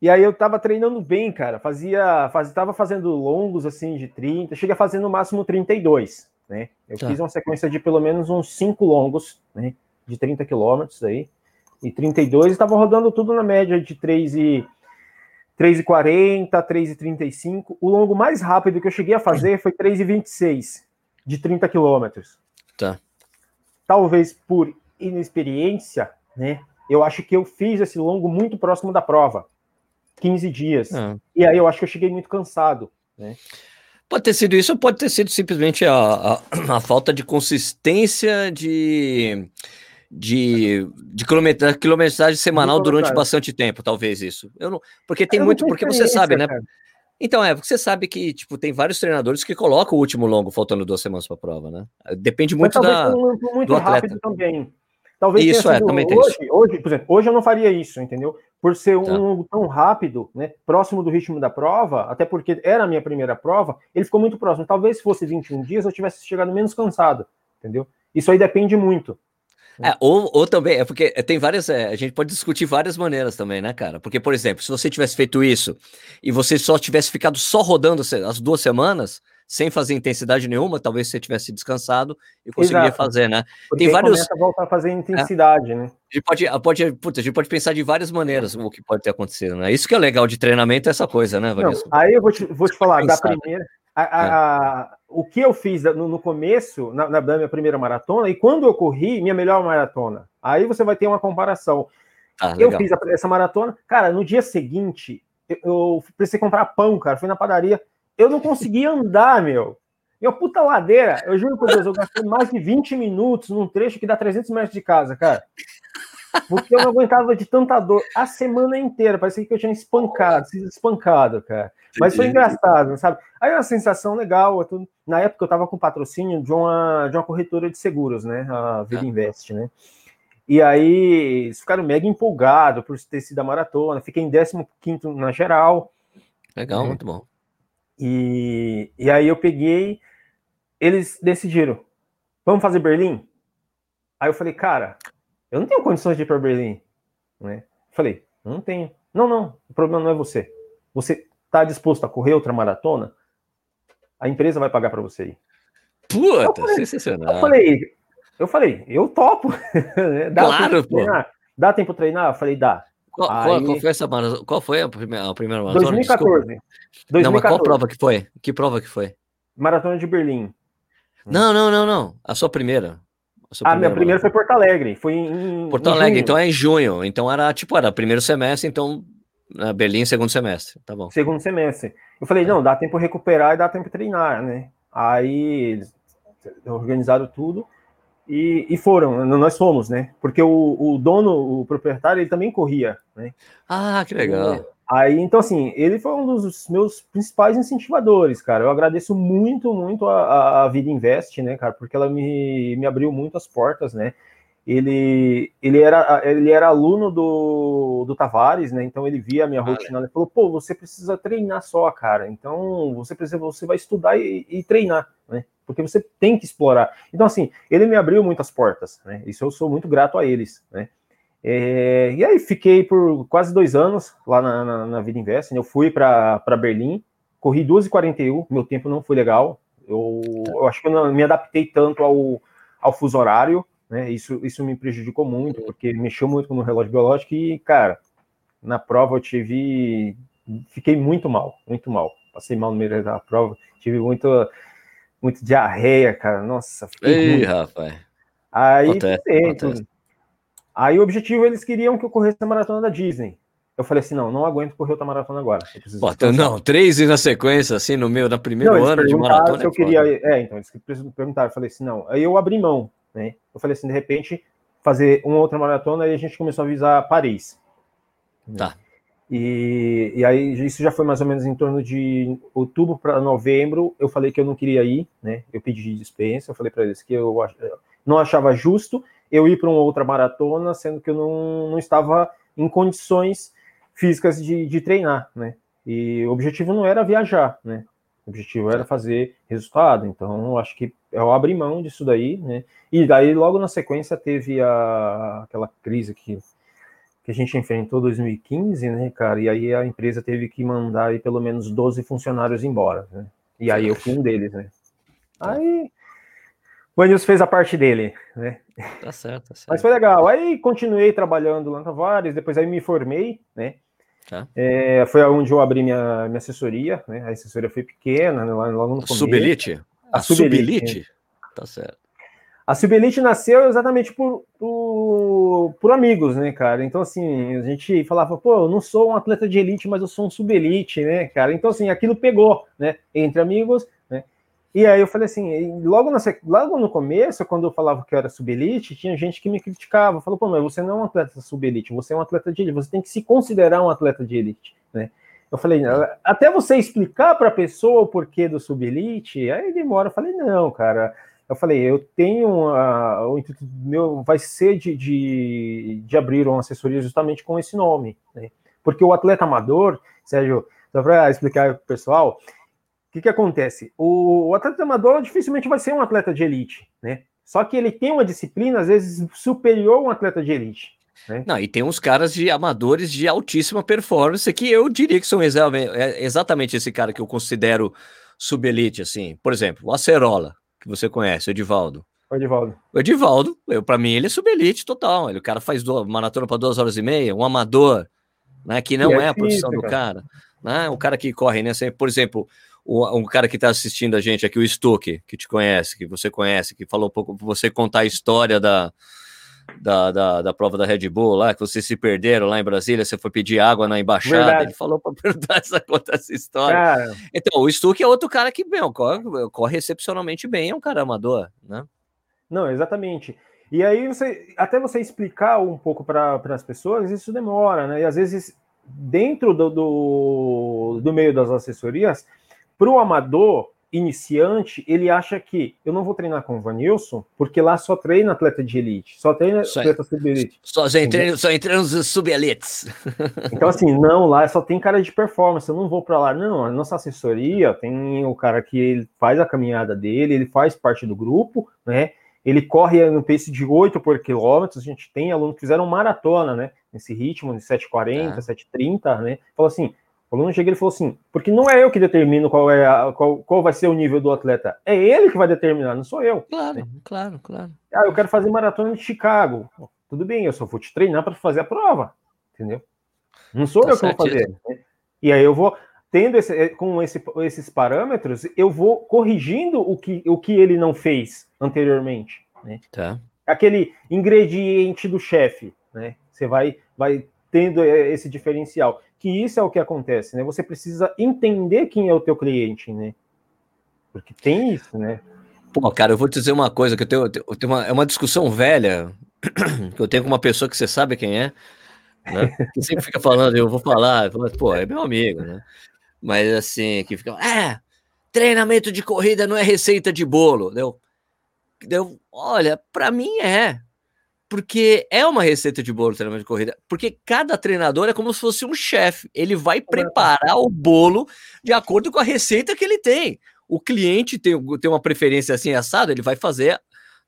e aí eu tava treinando bem, cara, fazia, faz, tava fazendo longos assim de trinta, cheguei a fazer no máximo trinta e dois, né? Eu tá. fiz uma sequência de pelo menos uns cinco longos, né? De trinta quilômetros aí. E trinta e dois, estava rodando tudo na média de três e quarenta, três e trinta e cinco. O longo mais rápido que eu cheguei a fazer foi três e vinte e seis, de trinta quilômetros. Tá. Talvez por inexperiência, né? Eu acho que eu fiz esse longo muito próximo da prova, quinze dias. Ah. E aí eu acho que eu cheguei muito cansado, né? Pode ter sido isso, ou pode ter sido simplesmente a, a, a falta de consistência de... de, de quilometragem, quilometragem semanal durante bastante tempo, talvez isso. Eu não, porque tem eu muito, porque você sabe, né? Cara. Então, é, porque você sabe que, tipo, tem vários treinadores que colocam o último longo faltando duas semanas para a prova, né? Depende muito da, muito do atleta. Rápido também. Talvez isso, é, também tem hoje, isso. Hoje, por exemplo, hoje eu não faria isso, entendeu? Por ser um tá. longo tão rápido, né? Próximo do ritmo da prova, até porque era a minha primeira prova, ele ficou muito próximo. Talvez se fosse vinte e um dias, eu tivesse chegado menos cansado, entendeu? Isso aí depende muito. É, ou, ou também, é porque tem várias, é, a gente pode discutir várias maneiras também, né, cara? Porque, por exemplo, se você tivesse feito isso e você só tivesse ficado só rodando as duas semanas, sem fazer intensidade nenhuma, talvez você tivesse descansado e conseguiria Exato. Fazer, né? Porque tem vários... começa a voltar a fazer intensidade, é, né? A gente pode, pode, puta, a gente pode pensar de várias maneiras o que pode ter acontecido, né? Isso que é legal de treinamento, é essa coisa, né, Vanilson? Não, aí eu vou te, vou te falar da primeira... A, a, a, o que eu fiz no, no começo, na, na minha primeira maratona, e quando eu corri, minha melhor maratona. Aí você vai ter uma comparação. Ah, eu fiz a, essa maratona, cara, no dia seguinte, eu, eu precisei comprar pão, cara, fui na padaria, eu não conseguia andar, meu. Minha puta ladeira, eu juro por Deus, eu gastei mais de vinte minutos num trecho que dá trezentos metros de casa, cara. Porque eu não aguentava de tanta dor a semana inteira, parecia que eu tinha espancado, sido espancado, cara. Mas foi engraçado, sabe? Aí uma sensação legal, tô... na época eu tava com patrocínio de uma, de uma corretora de seguros, né? A Vida Invest, né? E aí eles ficaram mega empolgados por ter sido a maratona, fiquei em décimo quinto na geral. Legal, né? Muito bom. E, e aí eu peguei, eles decidiram, vamos fazer Berlim? Aí eu falei, cara... eu não tenho condições de ir para Berlim, né? Falei, não tenho. Não, não, o problema não é você. Você tá disposto a correr outra maratona? A empresa vai pagar para você ir. Puta, eu falei, sensacional. Eu falei, eu falei, eu topo. Dá claro, tempo pô. Treinar? Dá tempo treinar? Eu falei, dá. Qual, aí... qual foi essa maratona? Qual foi a primeira, a primeira maratona? dois mil e quatorze. dois mil e quatorze. Não, mas qual prova que foi? Que prova que foi? Maratona de Berlim. Não, não, não, não. A sua primeira. A, sua a primeira minha primeira maratona. Foi Porto Alegre. Foi em Porto em Alegre, junho. Então é em junho. Então era tipo, era primeiro semestre, então na Berlim, segundo semestre. Tá bom. Segundo semestre. Eu falei, é. não, dá tempo recuperar e dá tempo treinar, né? Aí organizaram tudo. E, e foram, nós fomos, né? Porque o, o dono, o proprietário, ele também corria, né? Ah, que legal. E, aí, então, assim, ele foi um dos meus principais incentivadores, cara. Eu agradeço muito, muito a, a Vida Invest, né, cara? Porque ela me, me abriu muito as portas, né? Ele, ele, era, ele era aluno do, do Tavares, né? Então, ele via a minha vale. rotina e falou, pô, você precisa treinar só, cara. Então, você, precisa, você vai estudar e, e treinar, né? Porque você tem que explorar. Então, assim, ele me abriu muitas portas, né? Isso eu sou muito grato a eles, né? É, e aí fiquei por quase dois anos lá na, na, na Vida Invest, né? Eu fui para Berlim, corri duas e quarenta e um, meu tempo não foi legal. Eu, eu acho que eu não me adaptei tanto ao, ao fuso horário, né? Isso, isso me prejudicou muito, porque mexeu muito com o relógio biológico e, cara, na prova eu tive... Fiquei muito mal, muito mal. Passei mal no meio da prova, tive muito... Muito diarreia, cara. Nossa, fiquei Ei, rapaz. Aí, acontece, aí o objetivo, eles queriam que eu corresse a maratona da Disney. Eu falei assim, não, não aguento correr outra maratona agora. Bota, não, três na sequência, assim, no meu, no primeiro não, ano de maratona. Se eu é, queria... é, então, eles perguntaram, eu falei assim, não. Aí eu abri mão, né? Eu falei assim, de repente, fazer uma outra maratona, e a gente começou a visar Paris. Tá. E, e aí, isso já foi mais ou menos em torno de outubro para novembro. Eu falei que eu não queria ir, né? Eu pedi dispensa, eu falei para eles que eu ach... não achava justo eu ir para uma outra maratona, sendo que eu não, não estava em condições físicas de, de treinar, né? E o objetivo não era viajar, né? O objetivo era fazer resultado. Então, eu acho que eu abri mão disso daí, né? E daí, logo na sequência, teve a, aquela crise que... que a gente enfrentou em dois mil e quinze, né, cara? E aí a empresa teve que mandar aí pelo menos doze funcionários embora, né? E aí eu fui um deles, né? Aí o Vanilson fez a parte dele, né? Tá certo, tá certo. Mas foi legal. Aí continuei trabalhando lá na Tavares, depois aí me formei, né? Tá. É, foi onde eu abri minha, minha assessoria, né? A assessoria foi pequena, né? Logo no começo. Sub-lite? A sub-lite? Tá certo. A sub-lite nasceu exatamente por, por, por amigos, né, cara? Então, assim, a gente falava, pô, eu não sou um atleta de elite, mas eu sou um sub-elite, né, cara? Então, assim, aquilo pegou, né, entre amigos, né? E aí eu falei assim, logo, na, logo no começo, quando eu falava que eu era sub-elite, tinha gente que me criticava, falou, pô, mas você não é um atleta sub-elite, você é um atleta de elite, você tem que se considerar um atleta de elite, né? Eu falei, até você explicar para a pessoa o porquê do sub-elite, aí demora, eu falei, não, cara... Eu falei, eu tenho, uma, o intuito meu vai ser de, de, de abrir uma assessoria justamente com esse nome, né? Porque o atleta amador, Sérgio, só para explicar para o pessoal, o que, que acontece? O, o atleta amador dificilmente vai ser um atleta de elite, né? Só que ele tem uma disciplina, às vezes, superior a um atleta de elite. Né? Não, e tem uns caras de amadores de altíssima performance que eu diria que são exatamente esse cara que eu considero sub-elite, assim. Por exemplo, o Acerola, que você conhece, o Edivaldo. O Edivaldo. O Edivaldo, eu, pra mim, ele é sub-elite total. Ele, o cara faz duas, maratona para duas horas e meia, um amador, né, que não é, é a profissão do cara. Né, o cara que corre, né, por exemplo, o, um cara que tá assistindo a gente aqui, o Stuck, que te conhece, que você conhece, que falou um pouco, você contar a história da, da, da, da prova da Red Bull lá, que vocês se perderam lá em Brasília, você foi pedir água na embaixada, verdade. Ele falou para perguntar essa, contar essa história. Cara. Então, o Stuck é outro cara que meu, corre, corre excepcionalmente bem, é um cara amador, né? Não, exatamente. E aí, você, até você explicar um pouco para as pessoas, isso demora, né? E às vezes, dentro do, do, do meio das assessorias, para o amador iniciante, ele acha que eu não vou treinar com o Vanilson, porque lá só treina atleta de elite, só treina só, atleta sub-elite. Só, só entra nos sub-elites. Então, assim, não, lá só tem cara de performance, eu não vou para lá. Não, a nossa assessoria tem o cara que ele faz a caminhada dele, ele faz parte do grupo, né? Ele corre no pace de oito por quilômetro, a gente tem aluno que fizeram maratona, né? Nesse ritmo de sete e quarenta, ah. sete e trinta, né? Falou assim, o aluno chega e falou assim, porque não é eu que determino qual, é a, qual, qual vai ser o nível do atleta, é ele que vai determinar, não sou eu. Claro, claro, claro. Ah, eu quero fazer maratona de Chicago. Tudo bem, eu só vou te treinar para fazer a prova, entendeu? Não sou tá eu que vou fazer. Isso. E aí eu vou, tendo esse, com esse, esses parâmetros, eu vou corrigindo o que, o que ele não fez anteriormente. Né? Tá. Aquele ingrediente do chefe, né? Você vai, vai tendo esse diferencial. Que isso é o que acontece, né? Você precisa entender quem é o teu cliente, né? Porque tem isso, né? Pô, cara, eu vou te dizer uma coisa, que eu tenho, eu tenho uma, é uma discussão velha que eu tenho com uma pessoa que você sabe quem é, né? Que sempre fica falando, eu vou falar, eu falo, pô, é meu amigo, né? Mas assim, que fica, é, treinamento de corrida não é receita de bolo, deu? Deu, olha, pra mim é, porque é uma receita de bolo treinamento de corrida, porque cada treinador é como se fosse um chefe, ele vai preparar o bolo de acordo com a receita que ele tem. O cliente tem, tem uma preferência assim assada, ele vai fazer,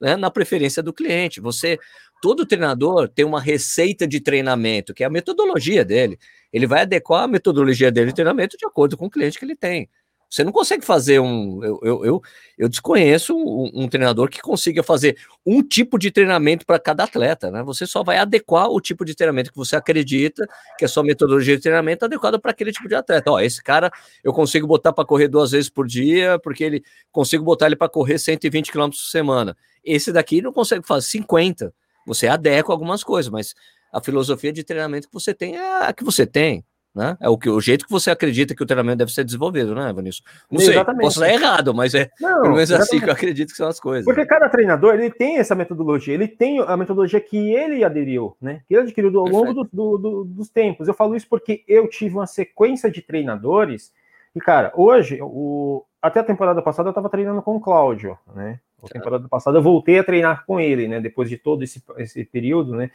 né, na preferência do cliente. Você, todo treinador tem uma receita de treinamento, que é a metodologia dele. Ele vai adequar a metodologia dele de treinamento de acordo com o cliente que ele tem. Você não consegue fazer um... Eu, eu, eu, eu desconheço um, um treinador que consiga fazer um tipo de treinamento para cada atleta, né? Você só vai adequar o tipo de treinamento que você acredita que a sua metodologia de treinamento é adequada para aquele tipo de atleta. Ó, esse cara eu consigo botar para correr duas vezes por dia, porque ele consigo botar ele para correr cento e vinte quilômetros por semana. Esse daqui não consegue fazer cinquenta. Você adequa algumas coisas, mas a filosofia de treinamento que você tem é a que você tem. Né? É o, que, o jeito que você acredita que o treinamento deve ser desenvolvido, né, Vanilson? Não sei, exatamente. Posso estar errado, mas é não, pelo menos exatamente. Assim que eu acredito que são as coisas. Porque cada treinador, ele tem essa metodologia, ele tem a metodologia que ele aderiu, né? Que ele adquiriu ao longo do, do, do, dos tempos. Eu falo isso porque eu tive uma sequência de treinadores e, cara, hoje, o, até a temporada passada eu estava treinando com o Cláudio, né? A temporada passada eu voltei a treinar com ele, né? Depois de todo esse, esse período, né?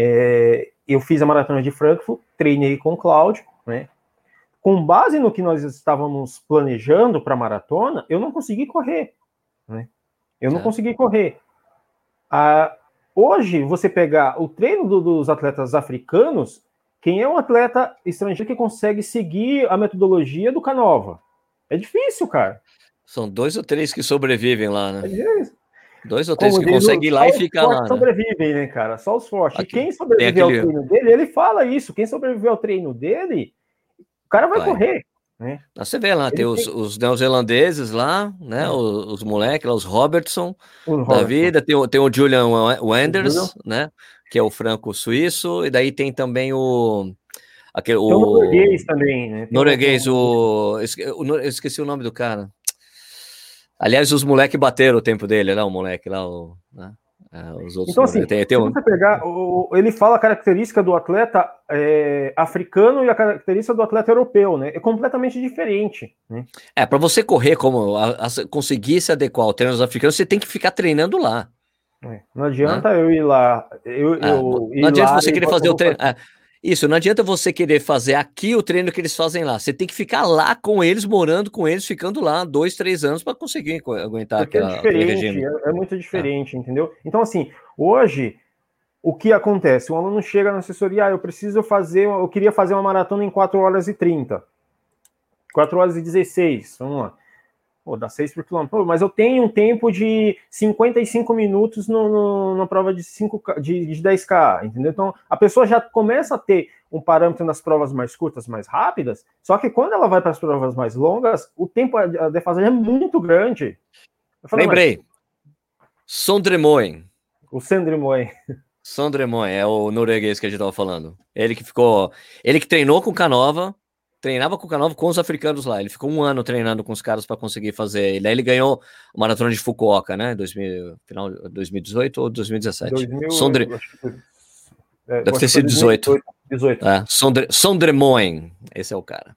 É, eu fiz a maratona de Frankfurt, treinei com o Cláudio, né? Com base no que nós estávamos planejando para a maratona, eu não consegui correr, né? Eu não é. consegui correr. Ah, hoje, você pegar o treino do, dos atletas africanos, quem é um atleta estrangeiro que consegue seguir a metodologia do Canova? É difícil, cara. São dois ou três que sobrevivem lá, né? É Dois ou três Como que conseguem ir lá e ficar lá. Só os sobrevivem, né, cara? Só os fortes. Aqui, e quem sobreviver aquele... ao treino dele, ele fala isso. Quem sobreviver ao treino dele, o cara vai, vai. correr. Né? Você vê lá, tem, tem os, os neozelandeses lá, né? É. Os, os moleques lá, os Robertson o da Robertson. vida. Tem, tem o Julian Wenders, o Julian. né? Que é o franco-suíço. E daí tem também o... Aquele, o... Tem o norueguês também, né? Tem norueguês, um... o... Eu esqueci o nome do cara. Aliás, os moleques bateram o tempo dele, né? O moleque lá, o, né? Os outros... Então, assim, tem, tem um... se você pegar, o, ele fala a característica do atleta é, africano e a característica do atleta europeu, né? É completamente diferente, né? É, para você correr, como a, a, conseguir se adequar ao treino dos africanos, você tem que ficar treinando lá. É, não adianta né? eu ir lá... Eu, é, eu, ir não adianta lá você querer fazer o treino... É, isso, não adianta você querer fazer aqui o treino que eles fazem lá. Você tem que ficar lá com eles, morando com eles, ficando lá dois, três anos para conseguir aguentar aquela, é aquele regime. É, é muito diferente, é. entendeu? Então, assim, hoje, o que acontece? O aluno chega na assessoria, ah, eu preciso fazer, eu queria fazer uma maratona em quatro horas e trinta. quatro horas e dezesseis, vamos lá. Pô, dá seis por quilômetro. Pô, mas eu tenho um tempo de cinquenta e cinco minutos no, no, na prova de, cinco K, de, de dez K, entendeu? Então, a pessoa já começa a ter um parâmetro nas provas mais curtas, mais rápidas, só que quando ela vai para as provas mais longas, o tempo, a defasagem é muito grande. Eu falei, Lembrei. Mas... Sondre Moen. O Sondre Moen. Sondre Moen, é o norueguês que a gente estava falando. Ele que ficou... Ele que treinou com o Canova, treinava com o Canova, com os africanos lá. Ele ficou um ano treinando com os caras para conseguir fazer. E daí ele ganhou a maratona de Fukuoka, né? dois mil, final de dois mil e dezoito ou dois mil e dezessete? dois mil, Sondre... É, Deve ter sido dezoito. dezoito. É, Sondre, Sondre Moen. Esse é o cara.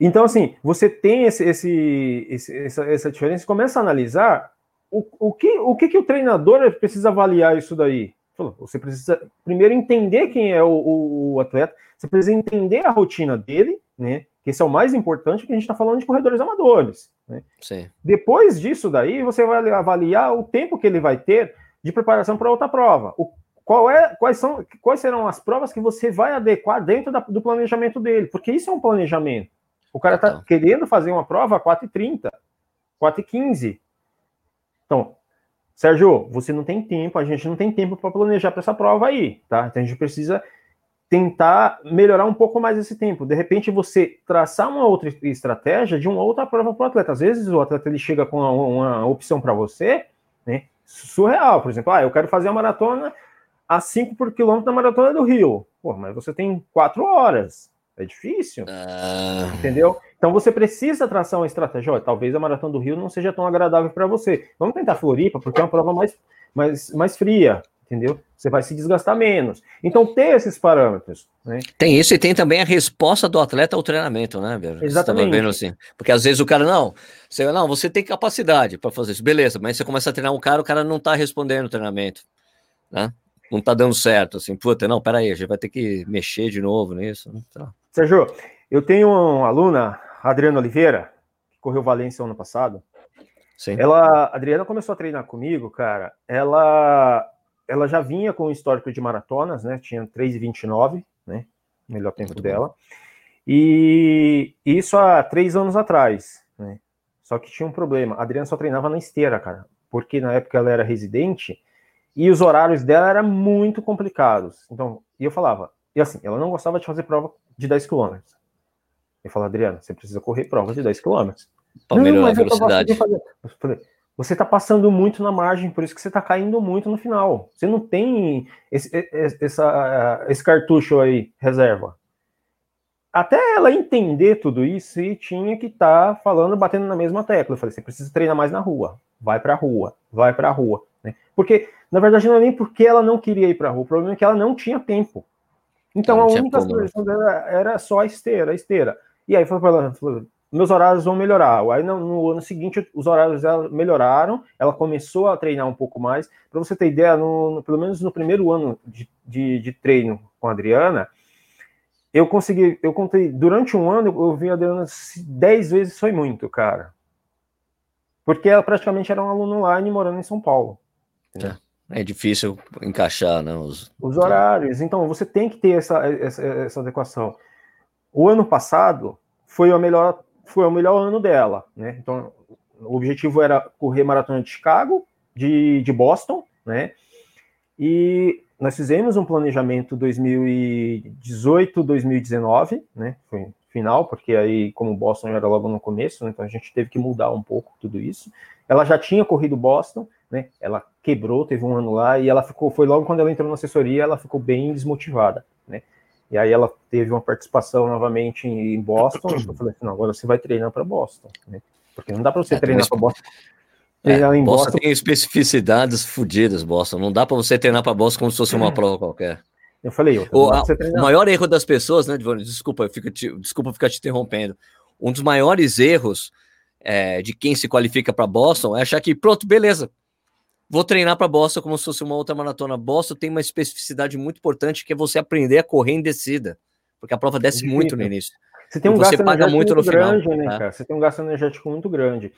Então, assim, você tem esse, esse, esse, essa, essa diferença. Começa a analisar o, o, que, o que, que o treinador precisa avaliar isso daí. Você precisa primeiro entender quem é o, o, o atleta. Você precisa entender a rotina dele, né? Que esse é o mais importante, que a gente está falando de corredores amadores, né? Sim. Depois disso daí, você vai avaliar o tempo que ele vai ter de preparação para outra prova. O, qual é, quais, são, quais serão as provas que você vai adequar dentro da, do planejamento dele? Porque isso é um planejamento. O cara está então. querendo fazer uma prova a quatro e trinta, quatro e quinze. Então, Sérgio, você não tem tempo, a gente não tem tempo para planejar para essa prova aí, tá? Então a gente precisa... tentar melhorar um pouco mais esse tempo. De repente, você traçar uma outra estratégia de uma outra prova para o atleta. Às vezes, o atleta ele chega com uma, uma opção para você, né, surreal. Por exemplo, ah, eu quero fazer a maratona a cinco por quilômetro da maratona do Rio. Pô, mas você tem quatro horas. É difícil. Ah. Entendeu? Então, você precisa traçar uma estratégia. Olha, talvez a maratona do Rio não seja tão agradável para você. Vamos tentar Floripa, porque é uma prova mais, mais, mais fria. Entendeu? Você vai se desgastar menos. Então, ter esses parâmetros. Né? Tem isso e tem também a resposta do atleta ao treinamento, né, Bernardo? Exatamente. Você tá vendo assim? Porque às vezes o cara, não, você, não, você tem capacidade para fazer isso. Beleza, mas você começa a treinar um cara, o cara não tá respondendo o treinamento. Né? Não tá dando certo. Assim, puta, não, peraí, a gente vai ter que mexer de novo nisso. Tá. Sérgio, eu tenho uma aluna, Adriana Oliveira, que correu Valência ano passado. Sim. Ela, a Adriana começou a treinar comigo, cara. Ela... Ela já vinha com o histórico de maratonas, né? Tinha três e vinte e nove, né? Melhor tempo muito dela. Bom. E isso há três anos atrás, né? Só que tinha um problema. A Adriana só treinava na esteira, cara. Porque na época ela era residente e os horários dela eram muito complicados. Então, e eu falava... E assim, ela não gostava de fazer prova de dez quilômetros. Eu falava, Adriana, você precisa correr prova de dez quilômetros. Para melhorar a velocidade. Você está passando muito na margem, por isso que você está caindo muito no final. Você não tem esse, essa, esse cartucho aí, reserva. Até ela entender tudo isso, e tinha que estar tá falando, batendo na mesma tecla. Eu falei, você precisa treinar mais na rua. Vai para a rua, vai para a rua. Né? Porque, na verdade, não é nem porque ela não queria ir para a rua. O problema é que ela não tinha tempo. Então, não a única solução dela era só a esteira, a esteira. E aí, foi para ela... Falou, meus horários vão melhorar. Aí no, no ano seguinte, os horários dela melhoraram, ela começou a treinar um pouco mais. Para você ter ideia, no, no, pelo menos no primeiro ano de, de, de treino com a Adriana, eu consegui, eu contei, durante um ano, eu, eu vi a Adriana dez vezes, foi muito, cara. Porque ela praticamente era um aluno online morando em São Paulo. Né? É, é difícil encaixar, né? Os, os horários. Então, você tem que ter essa, essa, essa adequação. O ano passado foi a melhor... Foi o melhor ano dela, né? Então, o objetivo era correr maratona de Chicago, de, de Boston, né? E nós fizemos um planejamento dois mil e dezoito, dois mil e dezenove, né? Foi final, porque aí, como Boston era logo no começo, né? Então a gente teve que mudar um pouco tudo isso. Ela já tinha corrido Boston, né? Ela quebrou, teve um ano lá, e ela ficou, foi logo quando ela entrou na assessoria, ela ficou bem desmotivada, né? E aí ela teve uma participação novamente em Boston, eu falei assim, não, agora você vai treinar para Boston, né? Porque não dá para você é, treinar para Boston. Treinar é, em Boston, Boston tem especificidades fodidas, Boston. Não dá para você treinar para Boston como se fosse uma hum. prova qualquer. Eu falei, eu, o, a, o maior erro das pessoas, né, Divone? Desculpa, eu fico te, desculpa ficar te interrompendo. Um dos maiores erros é, de quem se qualifica para Boston é achar que, pronto, beleza, vou treinar para Boston como se fosse uma outra maratona. Boston tem uma especificidade muito importante, que é você aprender a correr em descida, porque a prova desce é muito no início. Você tem um gasto energético muito grande, né, cara? Você tem um gasto energético muito grande.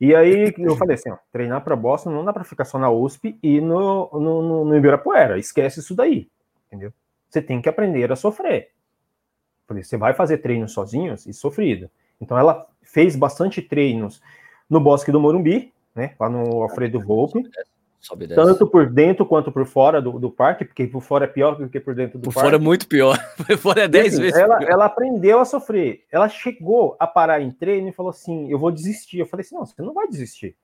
E aí, eu falei assim, ó, treinar para Boston não dá para ficar só na U S P e no, no, no, no Ibirapuera. Esquece isso daí, entendeu? Você tem que aprender a sofrer. Falei, você vai fazer treinos sozinhos e sofrido. Então, ela fez bastante treinos no Bosque do Morumbi, né, lá no Alfredo Volpe, tanto por dentro quanto por fora do, do parque, porque por fora é pior do que por dentro do por parque. Por fora é muito pior, por fora é dez vezes ela, pior. Ela aprendeu a sofrer, ela chegou a parar em treino e falou assim, eu vou desistir. Eu falei assim, não, você não vai desistir.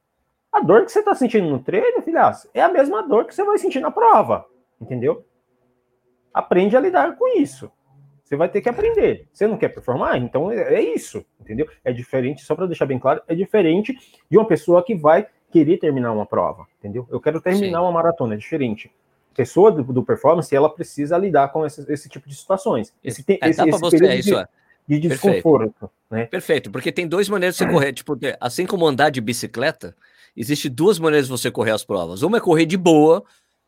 A dor que você tá sentindo no treino, filhaço, é a mesma dor que você vai sentir na prova, entendeu? Aprende a lidar com isso. Você vai ter que aprender. Você não quer performar? Então é isso, entendeu? É diferente, só para deixar bem claro, é diferente de uma pessoa que vai querer terminar uma prova, entendeu? Eu quero terminar Sim. uma maratona, é diferente. Pessoa do, do performance, ela precisa lidar com esse, esse tipo de situações. Esse, é, esse, esse você, período é, isso, é. de, de desconforto. Né? Perfeito, porque tem duas maneiras de você correr. Tipo, assim como andar de bicicleta, existe duas maneiras de você correr as provas. Uma é correr de boa,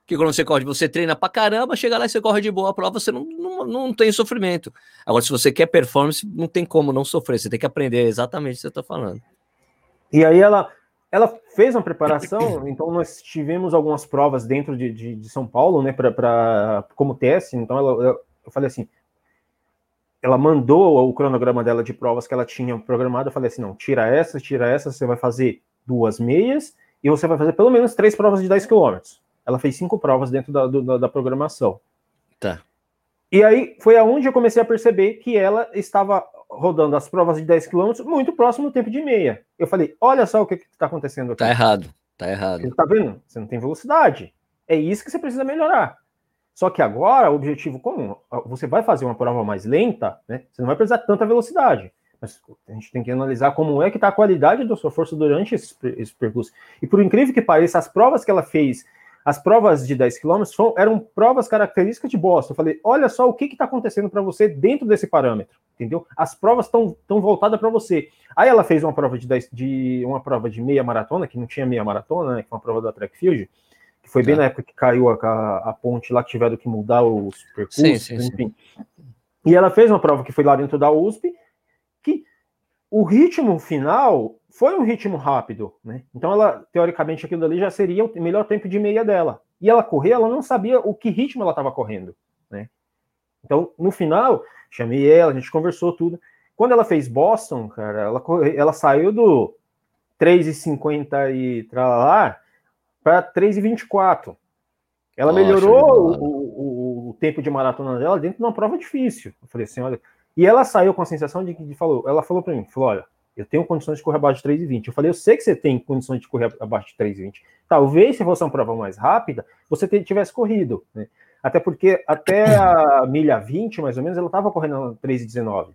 que quando você corre, você treina pra caramba, chega lá e você corre de boa a prova, você não, não, não tem sofrimento. Agora, se você quer performance, não tem como não sofrer, você tem que aprender exatamente o que você tá falando. E aí ela, ela fez uma preparação, então nós tivemos algumas provas dentro de, de, de São Paulo, né, pra, pra, como teste, então ela, eu falei assim, ela mandou o cronograma dela de provas que ela tinha programado, eu falei assim, não, tira essa, tira essa, você vai fazer duas meias, e você vai fazer pelo menos três provas de dez quilômetros. Ela fez cinco provas dentro da, do, da, da programação. Tá. E aí foi aonde eu comecei a perceber que ela estava rodando as provas de dez quilômetros muito próximo do tempo de meia. Eu falei, olha só o que está acontecendo aqui. Tá errado, tá errado. Você tá vendo? Você não tem velocidade. É isso que você precisa melhorar. Só que agora, o objetivo comum, você vai fazer uma prova mais lenta, né? Você não vai precisar de tanta velocidade. Mas a gente tem que analisar como é que está a qualidade da sua força durante esse, esse percurso. E por incrível que pareça, as provas que ela fez, as provas de dez quilômetros, eram provas características de Boston. Eu falei, olha só o que está acontecendo para você dentro desse parâmetro, entendeu? As provas estão voltadas para você. Aí ela fez uma prova de, dez, de, uma prova de meia maratona, que não tinha meia maratona, né? Que foi uma prova da Track Field, que foi bem é. na época que caiu a, a, a ponte lá, que tiveram que mudar os percursos, sim, sim, enfim. Sim. E ela fez uma prova que foi lá dentro da U S P, que o ritmo final... foi um ritmo rápido, né? Então, ela, teoricamente, aquilo dali já seria o melhor tempo de meia dela. E ela correu, ela não sabia o que ritmo ela estava correndo, né? Então, no final, chamei ela, a gente conversou tudo. Quando ela fez Boston, cara, ela, corre, ela saiu do três e cinquenta e tralá para três e vinte e quatro. Ela Nossa, melhorou o, o, o tempo de maratona dela dentro de uma prova difícil. Eu falei assim, olha... E ela saiu com a sensação de que falou... Ela falou para mim, falou, olha... Eu tenho condições de correr abaixo de três e vinte. Eu falei, eu sei que você tem condições de correr abaixo de três e vinte. Talvez, se fosse uma prova mais rápida, você tivesse corrido, né? Até porque, até a milha vinte, mais ou menos, ela estava correndo três e dezenove.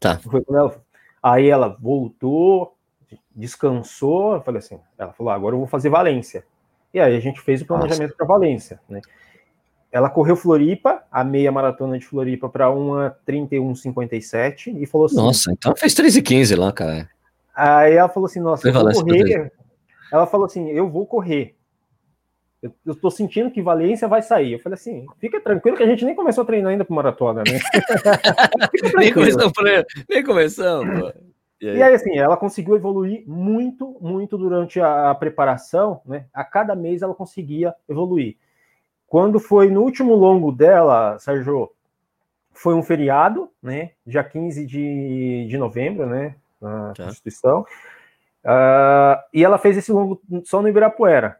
Tá. Foi quando ela... Aí ela voltou, descansou. Eu falei assim, ela falou, agora eu vou fazer Valência. E aí a gente fez o planejamento para Valência, né? Ela correu Floripa, a meia maratona de Floripa, para uma trinta e um e cinquenta e sete, e falou assim... Nossa, então fez três e quinze lá, cara. Aí ela falou assim, nossa, eu vou correr... Ela falou assim, eu vou correr. Eu, eu tô sentindo que Valência vai sair. Eu falei assim, fica tranquilo que a gente nem começou a treinar ainda para maratona, né? nem começou, nem começou, pô. E aí? E aí, assim, ela conseguiu evoluir muito, muito durante a, a preparação, né? A cada mês ela conseguia evoluir. Quando foi no último longo dela, Sérgio, foi um feriado, né? Dia quinze de, de novembro, né? Na tá. Constituição. Uh, e ela fez esse longo só no Ibirapuera.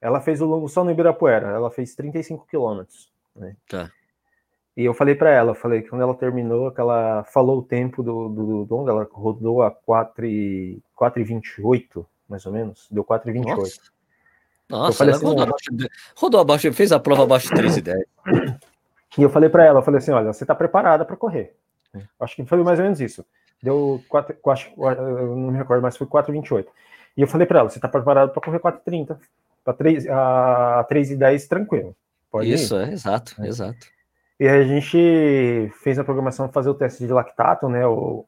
Ela fez o longo só no Ibirapuera. Ela fez trinta e cinco quilômetros. Né? Tá. E eu falei para ela, eu falei que quando ela terminou, que ela falou o tempo do, do, do longo, ela rodou a quatro e vinte e oito, mais ou menos. Deu quatro e vinte e oito. Nossa, ela assim, rodou, abaixo de... rodou abaixo, fez a prova abaixo de três e dez. E eu falei para ela, eu falei assim, olha, você tá preparada para correr. Acho que foi mais ou menos isso. Deu quatro, quatro, eu não me recordo, mas foi quatro e vinte e oito. E eu falei para ela, você tá preparado para correr quatro e trinta, para três e dez tranquilo. Pode isso, ir? É, exato, é. exato. E aí a gente fez a programação fazer o teste de lactato, né, o...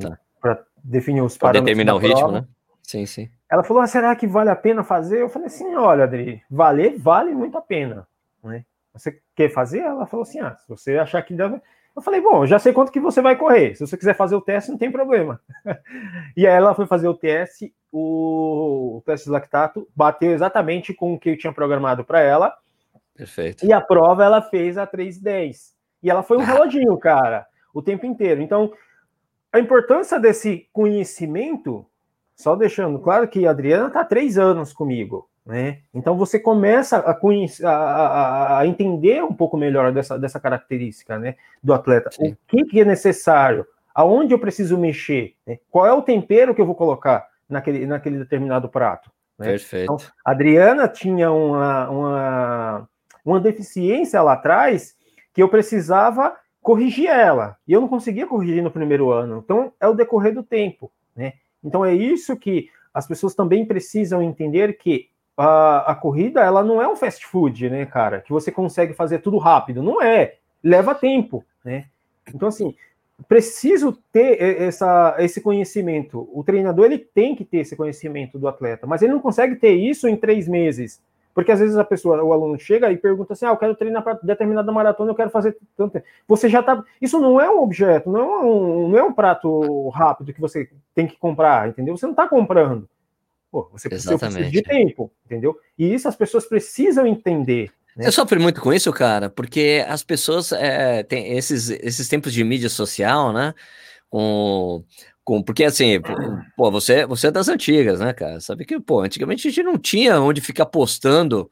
tá. para definir os pra parâmetros. Para determinar o ritmo, prova, né? Sim, sim. Ela falou, ah, será que vale a pena fazer? Eu falei assim, olha, Adri, valer vale muito a pena, né? Você quer fazer? Ela falou assim, ah, se você achar que dá... Eu falei, bom, eu já sei quanto que você vai correr. Se você quiser fazer o teste, não tem problema. E aí ela foi fazer o teste, o, o teste de lactato, bateu exatamente com o que eu tinha programado para ela. Perfeito. E a prova ela fez a três e dez. E ela foi um reloginho, cara, o tempo inteiro. Então, a importância desse conhecimento... Só deixando claro que a Adriana está há três anos comigo, né? Então você começa a, conhecer, a, a, a entender um pouco melhor dessa, dessa característica, né, do atleta. Sim. O que, que é necessário, aonde eu preciso mexer, né? Qual é o tempero que eu vou colocar naquele, naquele determinado prato, né? Perfeito. Então, a Adriana tinha uma, uma, uma deficiência lá atrás que eu precisava corrigir ela. E eu não conseguia corrigir no primeiro ano. Então é o decorrer do tempo, né? Então é isso que as pessoas também precisam entender, que a, a corrida, ela não é um fast food, né, cara? Que você consegue fazer tudo rápido. Não é. Leva tempo, né? Então, assim, preciso ter essa, esse conhecimento. O treinador, ele tem que ter esse conhecimento do atleta, mas ele não consegue ter isso em três meses. Porque às vezes a pessoa, o aluno chega e pergunta assim, ah, eu quero treinar para determinada maratona, eu quero fazer tanto tempo. Você já tá... Isso não é um objeto, não é um, não é um prato rápido que você tem que comprar, entendeu? Você não tá comprando. Pô, você precisa de tempo, entendeu? E isso as pessoas precisam entender, né? Eu sofro muito com isso, cara, porque as pessoas é, têm esses, esses tempos de mídia social, né? Com... Porque assim, pô, você, você é das antigas, né, cara? Sabe que, pô, antigamente a gente não tinha onde ficar postando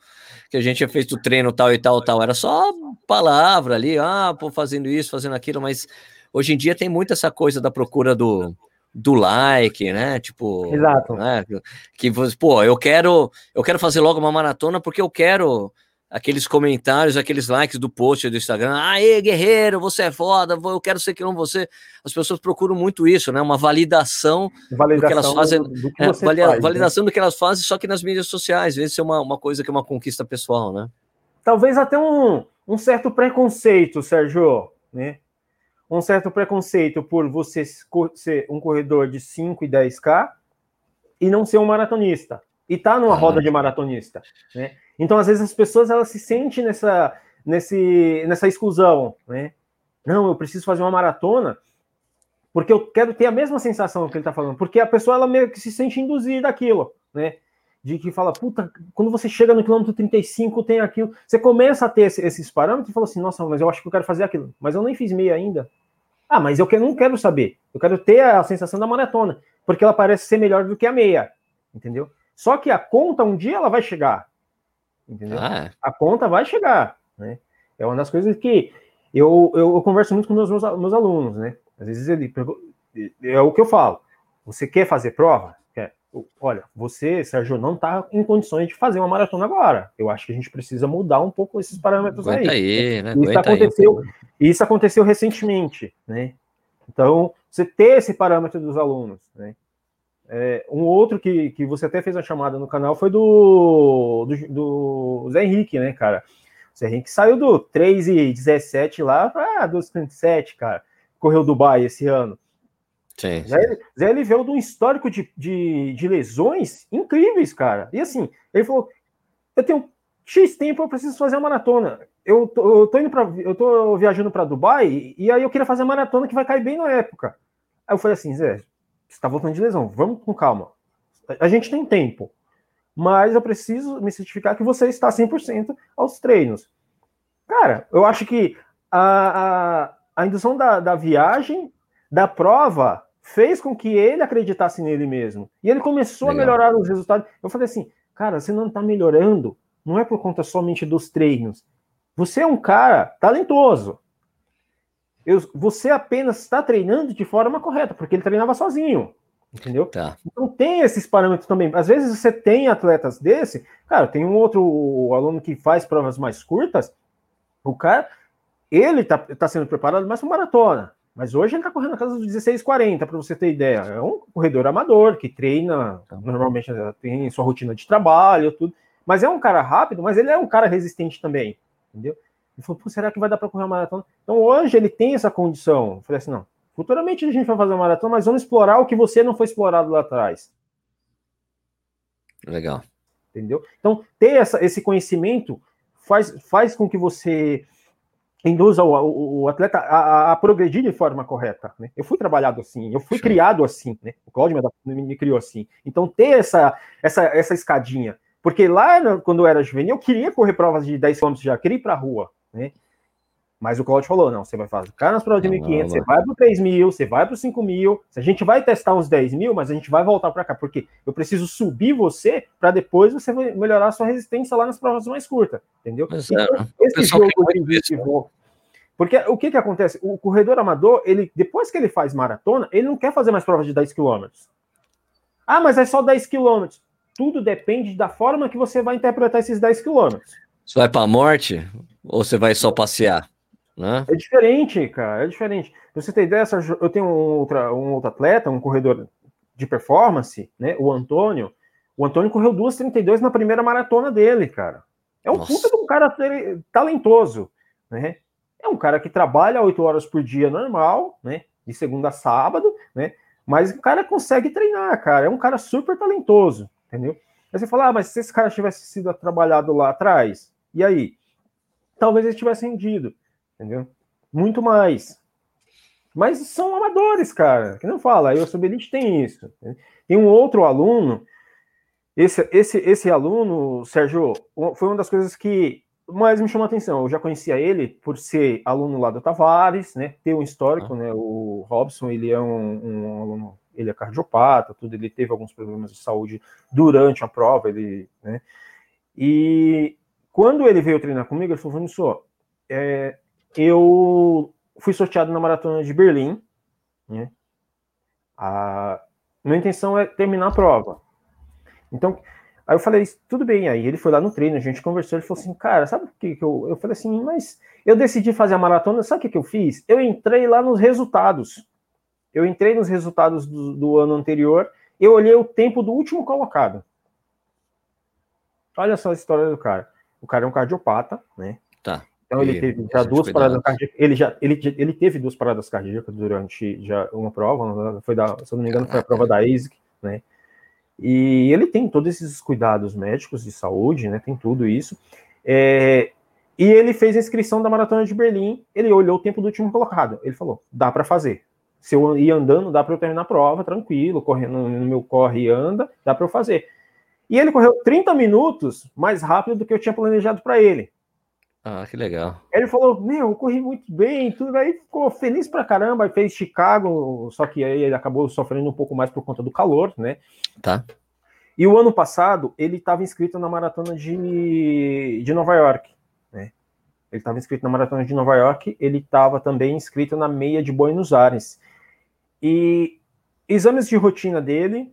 que a gente já fez o treino tal e tal, tal. Era só palavra ali, ah, pô, fazendo isso, fazendo aquilo, mas hoje em dia tem muito essa coisa da procura do, do like, né? Tipo, exato. Né? Que, pô, eu quero, eu quero fazer logo uma maratona porque eu quero aqueles comentários, aqueles likes do post do Instagram. Aê, guerreiro, você é foda, eu quero ser que não você. As pessoas procuram muito isso, né? Uma validação, validação do que elas fazem. Do que é, valia, faz, validação né? do que elas fazem, só que nas mídias sociais. Às vezes é uma, uma coisa que é uma conquista pessoal, né? Talvez até um, um certo preconceito, Sérgio, né? Um certo preconceito por você ser um corredor de cinco e dez K e não ser um maratonista. E tá numa ah. roda de maratonista, né? Então, às vezes, as pessoas elas se sentem nessa, nesse, nessa exclusão, né? Não, eu preciso fazer uma maratona porque eu quero ter a mesma sensação que ele está falando. Porque a pessoa ela meio que se sente induzida àquilo, né? De que fala, puta, quando você chega no quilômetro trinta e cinco, tem aquilo. Você começa a ter esse, esses parâmetros e fala assim, nossa, mas eu acho que eu quero fazer aquilo. Mas eu nem fiz meia ainda. Ah, mas eu que, não quero saber. Eu quero ter a sensação da maratona, porque ela parece ser melhor do que a meia, entendeu? Só que a conta, um dia, ela vai chegar. Entendeu? Ah. A conta vai chegar, né? É uma das coisas que eu, eu, eu converso muito com meus, meus alunos, né? Às vezes ele é o que eu falo. Você quer fazer prova? Quer. Olha, você, Sérgio, não está em condições de fazer uma maratona agora. Eu acho que a gente precisa mudar um pouco esses parâmetros aí. aí né? Isso aconteceu, aí. Isso aconteceu recentemente, né? Então, você ter esse parâmetro dos alunos, né? É, um outro que, que você até fez a chamada no canal foi do, do, do Zé Henrique, né, cara? O Zé Henrique saiu do três e dezessete lá para dois e trinta e sete, cara. Correu Dubai esse ano. Sim, Zé, sim. Zé ele veio de um histórico de, de, de lesões incríveis, cara. E assim, ele falou: eu tenho X tempo, eu preciso fazer a maratona. Eu tô, eu tô indo para eu tô viajando para Dubai e aí eu queria fazer a maratona que vai cair bem na época. Aí eu falei assim, Zé, você está voltando de lesão, vamos com calma. A gente tem tempo, mas eu preciso me certificar que você está cem por cento aos treinos. Cara, eu acho que a, a, a indução da, da viagem, da prova, fez com que ele acreditasse nele mesmo. E ele começou Legal. a melhorar os resultados. Eu falei assim, cara, você não está melhorando, não é por conta somente dos treinos. Você é um cara talentoso. Eu, você apenas está treinando de forma correta, porque ele treinava sozinho, entendeu? Tá. Então tem esses parâmetros também. Às vezes você tem atletas desse, cara, tem um outro aluno que faz provas mais curtas, o cara, ele tá, tá sendo preparado mais para maratona, mas hoje ele tá correndo na casa dos dezesseis e quarenta, para você ter ideia. É um corredor amador, que treina, normalmente tem sua rotina de trabalho, tudo, mas é um cara rápido, mas ele é um cara resistente também, entendeu? Ele falou, pô, será que vai dar para correr uma maratona? Então hoje ele tem essa condição. Eu falei assim, não, futuramente a gente vai fazer uma maratona, mas vamos explorar o que você não foi explorado lá atrás. Legal. Entendeu? Então ter essa, esse conhecimento faz, faz com que você induza o, o, o atleta a, a, a progredir de forma correta, né? Eu fui trabalhado assim, eu fui Sim. criado assim, né? O Cláudio me, me criou assim. Então ter essa, essa, essa escadinha. Porque lá, quando eu era juvenil, eu queria correr provas de dez quilômetros, já queria ir para a rua, né? Mas o Cláudio falou, não, você vai fazer cara nas provas de mil e quinhentos, você vai para o três mil, você vai para o cinco mil, a gente vai testar uns dez mil, mas a gente vai voltar para cá, porque eu preciso subir você para depois você melhorar a sua resistência lá nas provas mais curtas, entendeu? Mas, então, é, esse jogo de isso, porque o que que acontece? O corredor amador, ele, depois que ele faz maratona, ele não quer fazer mais provas de dez quilômetros. Ah, mas é só dez quilômetros. Tudo depende da forma que você vai interpretar esses dez quilômetros. Você vai para a morte ou você vai só passear? Né? É diferente, cara, é diferente. Pra você ter ideia, eu tenho um outro, um outro atleta, um corredor de performance, né? O Antônio. O Antônio correu duas e trinta e dois na primeira maratona dele, cara. É um Nossa. puta de um cara talentoso, né? É um cara que trabalha oito horas por dia normal, né? De segunda a sábado, né? Mas o cara consegue treinar, cara. É um cara super talentoso. Entendeu? Aí você fala, ah, mas se esse cara tivesse sido trabalhado lá atrás, e aí? Talvez ele tivesse rendido, entendeu? Muito mais. Mas são amadores, cara, que não fala, eu sub-lite tem isso. Tem um outro aluno, esse, esse, esse aluno, Sérgio, foi uma das coisas que mais me chamou a atenção. Eu já conhecia ele por ser aluno lá do Tavares, né? Ter um histórico, ah. né? O Robson, ele é um, um aluno... ele é cardiopata, tudo, ele teve alguns problemas de saúde durante a prova, ele, né, e Quando ele veio treinar comigo, ele falou, Vanilson, é, eu fui sorteado na maratona de Berlim, né? A minha intenção é terminar a prova. Então, aí eu falei, tudo bem. Aí ele foi lá no treino, a gente conversou, ele falou assim, cara, sabe o que que eu... Eu falei assim, mas eu decidi fazer a maratona, sabe o que que eu fiz? Eu entrei lá nos resultados. Eu entrei nos resultados do, do ano anterior, eu olhei o tempo do último colocado. Olha só a história do cara. O cara é um cardiopata, né? Tá. Então ele teve já duas paradas cardíacas, ele já ele, ele teve duas paradas cardíacas durante já uma prova, foi da, se eu não me engano, foi a prova da A S I C, né? E ele tem todos esses cuidados médicos de saúde, né? Tem tudo isso. É, e ele fez a inscrição da maratona de Berlim, ele olhou o tempo do último colocado, ele falou, dá para fazer. Se eu ir andando, dá para eu terminar a prova, tranquilo, correndo no meu corre e anda, dá para eu fazer. E ele correu trinta minutos mais rápido do que eu tinha planejado para ele. Ah, que legal. Ele falou, meu, eu corri muito bem, tudo, aí ficou feliz pra caramba, aí fez Chicago, só que aí ele acabou sofrendo um pouco mais por conta do calor, né? Tá. E o ano passado, ele estava inscrito na maratona de, de Nova York, né? Ele estava inscrito na maratona de Nova York, ele estava também inscrito na meia de Buenos Aires. E exames de rotina dele,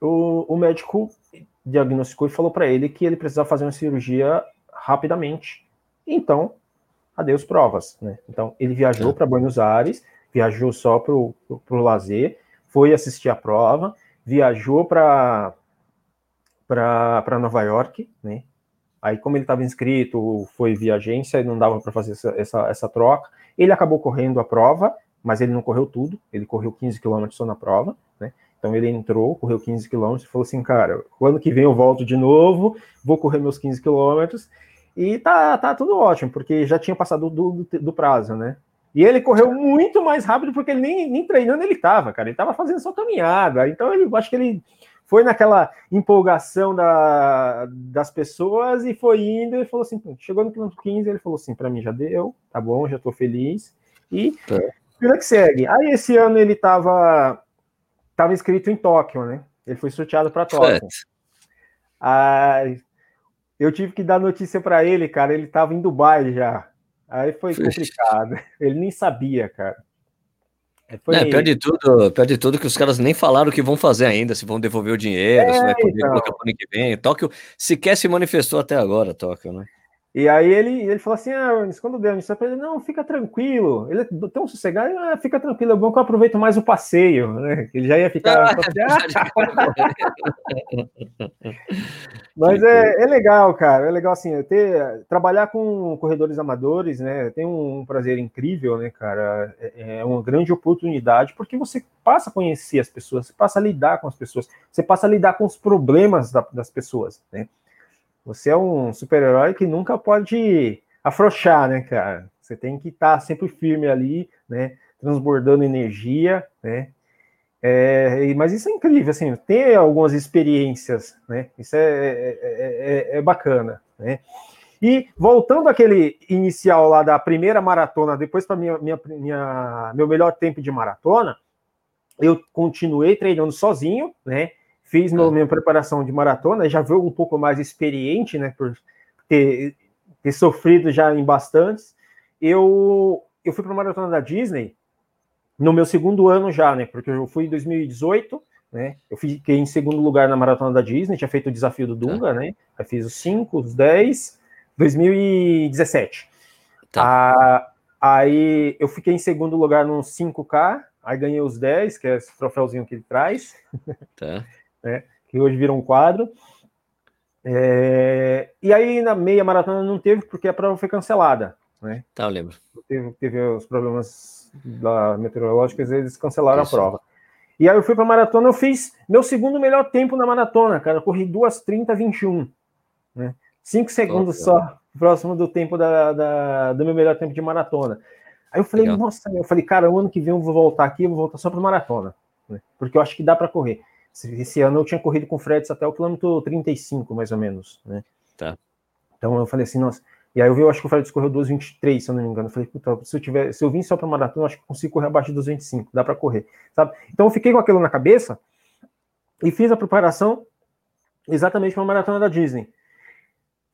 o, o médico diagnosticou e falou pra ele que ele precisava fazer uma cirurgia rapidamente. Então, adeus provas, né? Então, ele viajou para Buenos Aires, viajou só para o lazer, foi assistir a prova, viajou para Nova York, né? Aí, como ele estava inscrito, foi via agência e não dava para fazer essa, essa, essa troca. Ele acabou correndo a prova, mas ele não correu tudo, ele correu quinze quilômetros só na prova, né? Então, ele entrou, correu quinze quilômetros e falou assim, cara, ano que vem eu volto de novo, vou correr meus quinze quilômetros. E tá, tá tudo ótimo, porque já tinha passado do, do, do prazo, né? E ele correu muito mais rápido, porque ele nem, nem treinando ele tava, cara. Ele tava fazendo só caminhada. Então, ele, acho que ele foi naquela empolgação da, das pessoas e foi indo. Ele falou assim, chegou no quilômetro quinze, ele falou assim, pra mim já deu, tá bom, já tô feliz. E é que segue. Aí, esse ano, ele tava, tava inscrito em Tóquio, né? Ele foi sorteado pra Tóquio. Ah... Eu tive que dar notícia para ele, cara. Ele tava em Dubai já. Aí foi complicado. Ele nem sabia, cara. Foi é, pior de tudo, pior de tudo que os caras nem falaram o que vão fazer ainda, se vão devolver o dinheiro, é, se vai poder então. Colocar para o ano que vem. Tóquio sequer se manifestou até agora, Tóquio, né? E aí ele, ele falou assim, ah, quando deu a notícia para ele, não, fica tranquilo. Ele é tão sossegado, ah, fica tranquilo, é bom que eu aproveito mais o passeio, né? Ele já ia ficar... Mas é, é legal, cara, é legal assim, ter, trabalhar com corredores amadores, né, tem um prazer incrível, né, cara, é, é uma grande oportunidade, porque você passa a conhecer as pessoas, você passa a lidar com as pessoas, você passa a lidar com os problemas da, das pessoas, né, você é um super-herói que nunca pode afrouxar, né, cara, você tem que estar sempre firme ali, né, transbordando energia, né. É, mas isso é incrível, assim, ter algumas experiências, né? Isso é, é, é, é bacana, né? E voltando àquele inicial lá da primeira maratona, depois para minha, minha, minha, meu melhor tempo de maratona, eu continuei treinando sozinho, né? Fiz meu, minha preparação de maratona, já veio um pouco mais experiente, né? Por ter, ter sofrido já em bastantes. Eu, eu fui para a maratona da Disney, no meu segundo ano já, né, porque eu fui em dois mil e dezoito, né, eu fiquei em segundo lugar na maratona da Disney, tinha feito o desafio do Dunga, tá, né, aí fiz os cinco, os dez, dois mil e dezessete. Tá. Ah, aí eu fiquei em segundo lugar no cinco K, aí ganhei os dez, que é esse troféuzinho que ele traz, tá, né, que hoje virou um quadro. É, e aí na meia maratona não teve, porque a prova foi cancelada, né. Tá, eu lembro. Teve, teve os problemas... da meteorológica, eles cancelaram isso. A prova. E aí eu fui pra maratona, eu fiz meu segundo melhor tempo na maratona, cara. Eu corri duas horas e trinta, vinte e um, né? cinco segundos oh, só, cara. Próximo do tempo da, da, do meu melhor tempo de maratona. Aí eu falei, legal. Nossa, eu falei, cara, o ano que vem eu vou voltar aqui, eu vou voltar só pra maratona, né? Porque eu acho que dá pra correr. Esse ano eu tinha corrido com o Freds até o quilômetro trinta e cinco, mais ou menos, né? Tá. Então eu falei assim, nossa. E aí eu vi, eu acho que o Fred correu duas horas e vinte e três, se eu não me engano. Eu falei, puta, se eu, tiver, se eu vim só para maratona, eu acho que consigo correr abaixo dos vinte e cinco, dá para correr, sabe? Então eu fiquei com aquilo na cabeça e fiz a preparação exatamente para a maratona da Disney.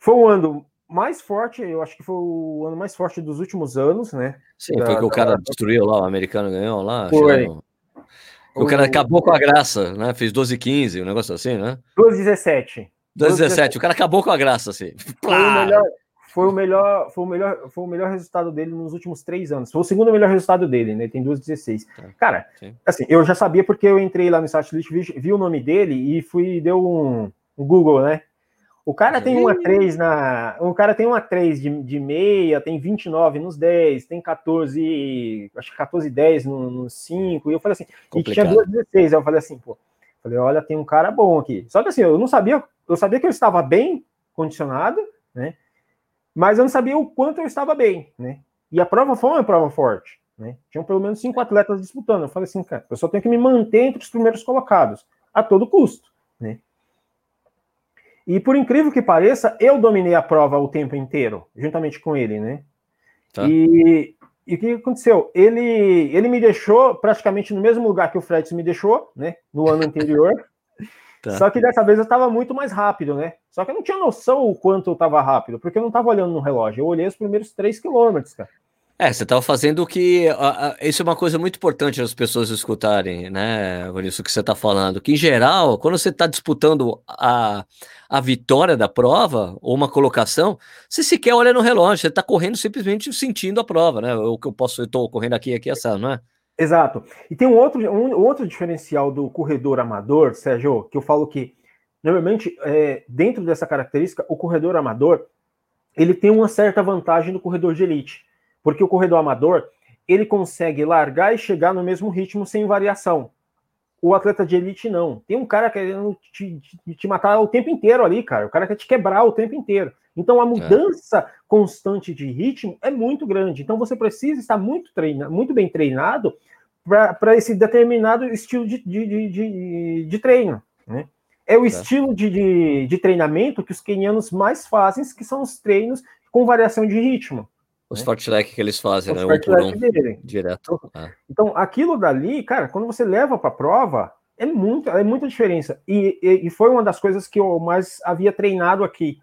Foi um ano mais forte, eu acho que foi o ano mais forte dos últimos anos, né? Sim, da, foi que o cara da... destruiu lá, o americano ganhou lá. Foi. Chegou... O cara acabou com a graça, né? Fez doze a quinze, um negócio assim, né? doze a dezessete. doze a dezessete, o cara acabou com a graça, assim. Foi o, melhor, foi, o melhor, foi, o melhor, foi o melhor resultado dele nos últimos três anos. Foi o segundo melhor resultado dele, né? Tem doze a dezesseis. Tá. Cara, sim, assim, eu já sabia porque eu entrei lá no site, vi, vi o nome dele e fui, deu um, um Google, né? O cara tem uma três na. O cara tem uma três de, de meia, tem vinte e nove nos dez, tem catorze. Acho que catorze e dez no, no cinco. E eu falei assim, complicado. E tinha doze dezesseis. Eu falei assim, pô, falei, olha, tem um cara bom aqui. Só que assim, eu não sabia, eu sabia que eu estava bem condicionado, né? Mas eu não sabia o quanto eu estava bem, né? E a prova foi uma prova forte, né? Tinham pelo menos cinco atletas disputando. Eu falei assim, cara, eu só tenho que me manter entre os primeiros colocados, a todo custo, né? E por incrível que pareça, eu dominei a prova o tempo inteiro, juntamente com ele, né? Tá. E, e o que aconteceu? Ele, ele me deixou praticamente no mesmo lugar que o Fred me deixou, né? No ano anterior. Tá. Só que dessa vez eu estava muito mais rápido, né? Só que eu não tinha noção o quanto eu estava rápido, porque eu não estava olhando no relógio. Eu olhei os primeiros três quilômetros, cara. É, você estava fazendo o que... A, a, isso é uma coisa muito importante as pessoas escutarem, né, Vanilson, o que você está falando. Que, em geral, quando você está disputando a, a vitória da prova ou uma colocação, você sequer olha no relógio, você está correndo simplesmente sentindo a prova, né? O que eu posso... Eu estou correndo aqui, aqui, essa, não é? Exato. E tem um outro, um, outro diferencial do corredor amador, Sérgio, que eu falo que, normalmente, é, dentro dessa característica, o corredor amador, ele tem uma certa vantagem do corredor de elite. Porque o corredor amador, ele consegue largar e chegar no mesmo ritmo sem variação. O atleta de elite não. Tem um cara querendo te, te, te matar o tempo inteiro ali, cara. O cara quer te quebrar o tempo inteiro. Então a mudança é. constante de ritmo é muito grande. Então você precisa estar muito, treina, muito bem treinado para esse determinado estilo de, de, de, de, de treino, né? É o é. estilo de, de, de treinamento que os quenianos mais fazem, que são os treinos com variação de ritmo. Os fat track que eles fazem, os né? Um por um, direto. Ah. Então, aquilo dali, cara, quando você leva para a prova, é, muito, é muita diferença. E, e, e foi uma das coisas que eu mais havia treinado aqui,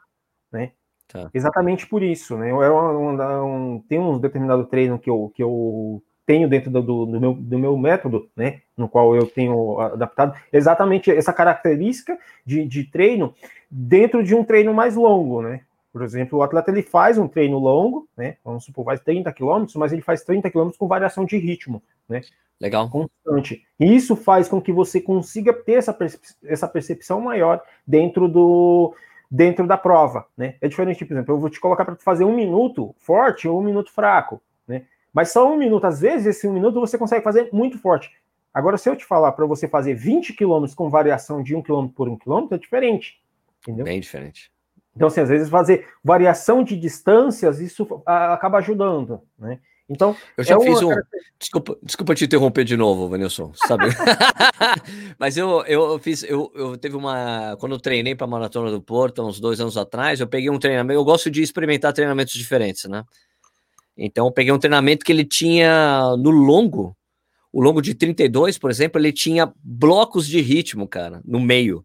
né? Tá. Exatamente por isso, né? Eu era um, um, um, tem um determinado treino que eu, que eu tenho dentro do, do, meu, do meu método, né? No qual eu tenho adaptado exatamente essa característica de, de treino dentro de um treino mais longo, né? Por exemplo, o atleta ele faz um treino longo, né? Vamos supor, faz trinta quilômetros, mas ele faz trinta quilômetros com variação de ritmo, né? Legal. Constante. E isso faz com que você consiga ter essa, percep- essa percepção maior dentro, do, dentro da prova, né? É diferente, por exemplo, eu vou te colocar para fazer um minuto forte ou um minuto fraco, né? Mas só um minuto, às vezes, esse um minuto você consegue fazer muito forte. Agora, se eu te falar para você fazer vinte quilômetros com variação de um quilômetro por um quilômetro, é diferente, entendeu? Bem diferente. Então, assim, às vezes fazer variação de distâncias, isso a, acaba ajudando, né? Então, eu já é fiz uma... um. Desculpa, desculpa te interromper de novo, Vanilson, sabe? Mas eu, eu fiz. Eu, eu teve uma. Quando eu treinei para a Maratona do Porto, uns dois anos atrás, eu peguei um treinamento. Eu gosto de experimentar treinamentos diferentes, né? Então, eu peguei um treinamento que ele tinha no longo, o longo de trinta e dois, por exemplo, ele tinha blocos de ritmo, cara, no meio.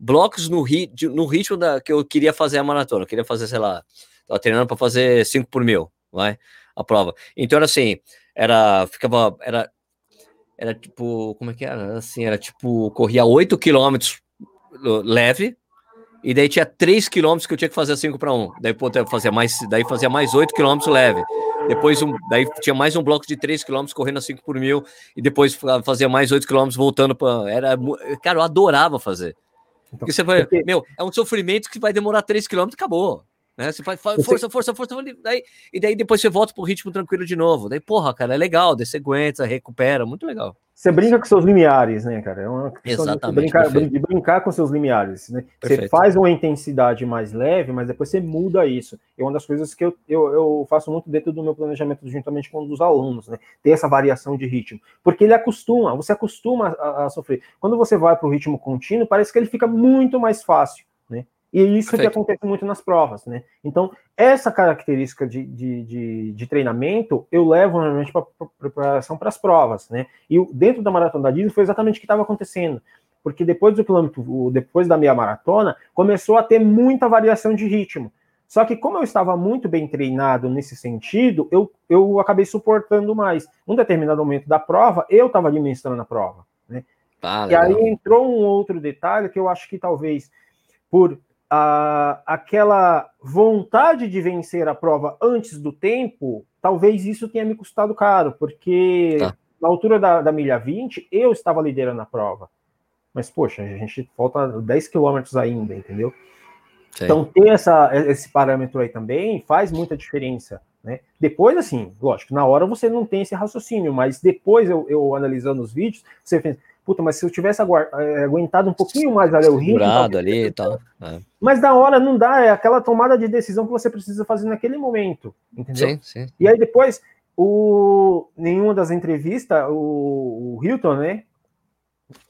Blocos no, ri, no ritmo da, que eu queria fazer a maratona. Eu queria fazer, sei lá, tava treinando para fazer cinco por mil, vai, a prova. Então era assim, era, ficava, era, era tipo, como é que era? Era assim, era tipo, corria oito quilômetros leve, e daí tinha três quilômetros que eu tinha que fazer cinco para um. Daí, pô, fazia mais, daí fazia mais oito quilômetros leve. Depois, um, daí tinha mais um bloco de três quilômetros correndo a cinco por mil, e depois fazia mais oito quilômetros voltando para... Era, cara, eu adorava fazer. Então, porque você vai, porque... meu, é um sofrimento que vai demorar três quilômetros e acabou, né? Você faz força, você... força, força, força, daí, e daí depois você volta pro ritmo tranquilo de novo. Daí, porra, cara, é legal, daí você aguenta, recupera, muito legal. Você brinca com seus limiares, né, cara? É uma questão de brincar, de brincar com seus limiares, né? Perfeito. Você faz uma intensidade mais leve, mas depois você muda isso. É uma das coisas que eu, eu, eu faço muito dentro do meu planejamento juntamente com um dos alunos, né? Ter essa variação de ritmo. Porque ele acostuma, você acostuma a, a sofrer. Quando você vai para o ritmo contínuo, parece que ele fica muito mais fácil, né? E isso é que acontece muito nas provas, né? Então, essa característica de, de, de, de treinamento, eu levo normalmente para a preparação para as provas, né? E dentro da Maratona da Disney foi exatamente o que estava acontecendo. Porque depois do quilômetro, depois da meia maratona, começou a ter muita variação de ritmo. Só que como eu estava muito bem treinado nesse sentido, eu, eu acabei suportando mais. Num determinado momento da prova, eu estava administrando a prova, né? Ah, e aí entrou um outro detalhe que eu acho que talvez por a, aquela vontade de vencer a prova antes do tempo, talvez isso tenha me custado caro, porque tá. na altura da, da milha vinte, eu estava liderando a prova. Mas, poxa, a gente falta dez quilômetros ainda, entendeu? Sim. Então, ter essa, esse parâmetro aí também faz muita diferença, né? Depois, assim, lógico, na hora você não tem esse raciocínio, mas depois, eu, eu analisando os vídeos, você pensa, puta, mas se eu tivesse agu- aguentado um pouquinho mais, valeu, o ritmo... ali e tal. É. Mas na hora não dá, é aquela tomada de decisão que você precisa fazer naquele momento, entendeu? Sim, sim. E aí depois, o, em uma das entrevistas, o, o Hilton, né,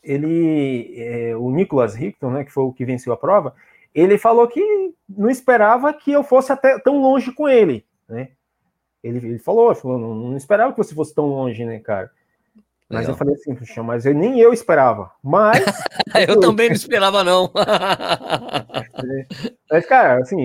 ele, é, o Nicholas Hilton, né, que foi o que venceu a prova, ele falou que não esperava que eu fosse até tão longe com ele, né? Ele, ele falou, falou, não esperava que você fosse tão longe, né, cara? Mas legal. Eu falei assim, puxa, mas eu, nem eu esperava, mas... eu também não esperava, não. Mas, cara, assim,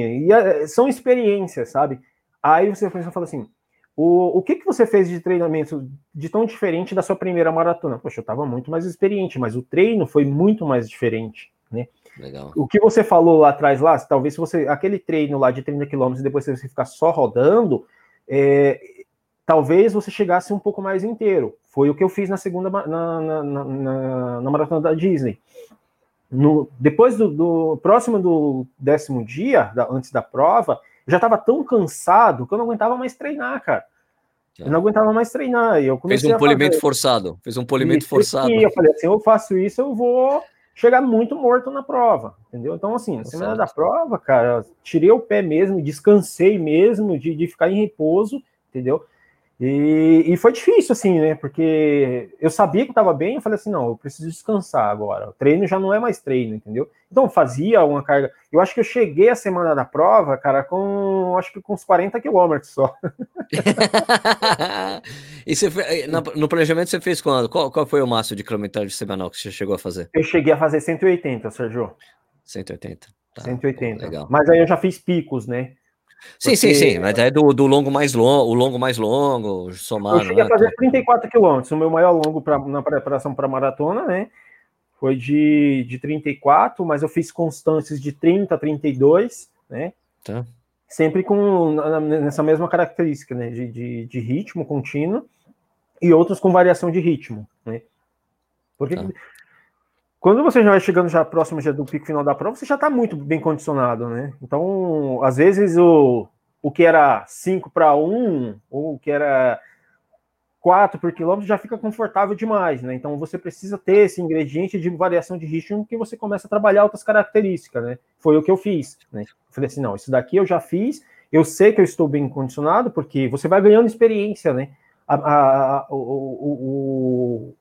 são experiências, sabe? Aí você fala assim, o, o que, que você fez de treinamento de tão diferente da sua primeira maratona? Poxa, eu tava muito mais experiente, mas o treino foi muito mais diferente, né? Legal. O que você falou lá atrás, lá, talvez se você, aquele treino lá de trinta quilômetros e depois você ficar só rodando, é, talvez você chegasse um pouco mais inteiro. Foi o que eu fiz na segunda, na, na, na, na maratona da Disney. No, depois do, do próximo do décimo dia, da, antes da prova, eu já estava tão cansado que eu não aguentava mais treinar, cara. Eu não aguentava mais treinar. E eu comecei fez um polimento fazer. forçado. Fez um polimento isso, forçado. E eu falei assim, eu faço isso, eu vou... chegar muito morto na prova, entendeu? Então, assim, na semana da prova, cara, tirei o pé mesmo, descansei mesmo de, de ficar em repouso, entendeu? E, e foi difícil, assim, né? Porque eu sabia que estava bem, eu falei assim, não, eu preciso descansar agora. O treino já não é mais treino, entendeu? Então, fazia uma carga... Eu acho que eu cheguei a semana da prova, cara, com... acho que com uns quarenta quilômetros só. E você, no planejamento você fez quando? Qual, qual foi o máximo de quilometragem semanal que você chegou a fazer? Eu cheguei a fazer cento e oitenta, Sérgio. cento e oitenta. Tá. cento e oitenta. Legal. Mas aí eu já fiz picos, né? Sim, porque... sim, sim, mas é do, do longo mais longo, o longo mais longo, somado... Eu cheguei né? a fazer trinta e quatro quilômetros, o meu maior longo pra, na preparação para maratona, né, foi de, de trinta e quatro, mas eu fiz constâncias de trinta, trinta e dois, né, tá. Sempre com, na, nessa mesma característica, né, de, de, de ritmo contínuo e outros com variação de ritmo, né, porque... Tá. Quando você já vai chegando já próximo já do pico final da prova, você já está muito bem condicionado, né? Então, às vezes, o, o que era cinco para um, ou o que era quatro por quilômetro, já fica confortável demais, né? Então, você precisa ter esse ingrediente de variação de ritmo que você começa a trabalhar outras características, né? Foi o que eu fiz, né? Eu falei assim, não, isso daqui eu já fiz, eu sei que eu estou bem condicionado, porque você vai ganhando experiência, né? A, a, a, o... o, o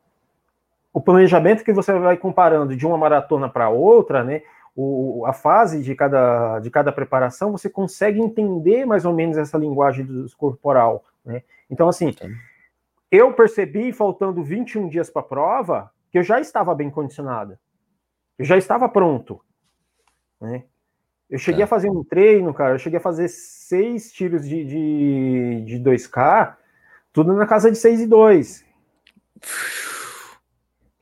O planejamento que você vai comparando de uma maratona para outra, né? O, a fase de cada, de cada preparação, você consegue entender mais ou menos essa linguagem do corporal, né? Então, assim, eu percebi, faltando vinte e um dias para a prova, que eu já estava bem condicionado. Eu já estava pronto, né? Eu cheguei é. a fazer um treino, cara, eu cheguei a fazer seis tiros de, de, de dois K, tudo na casa de seis e dois.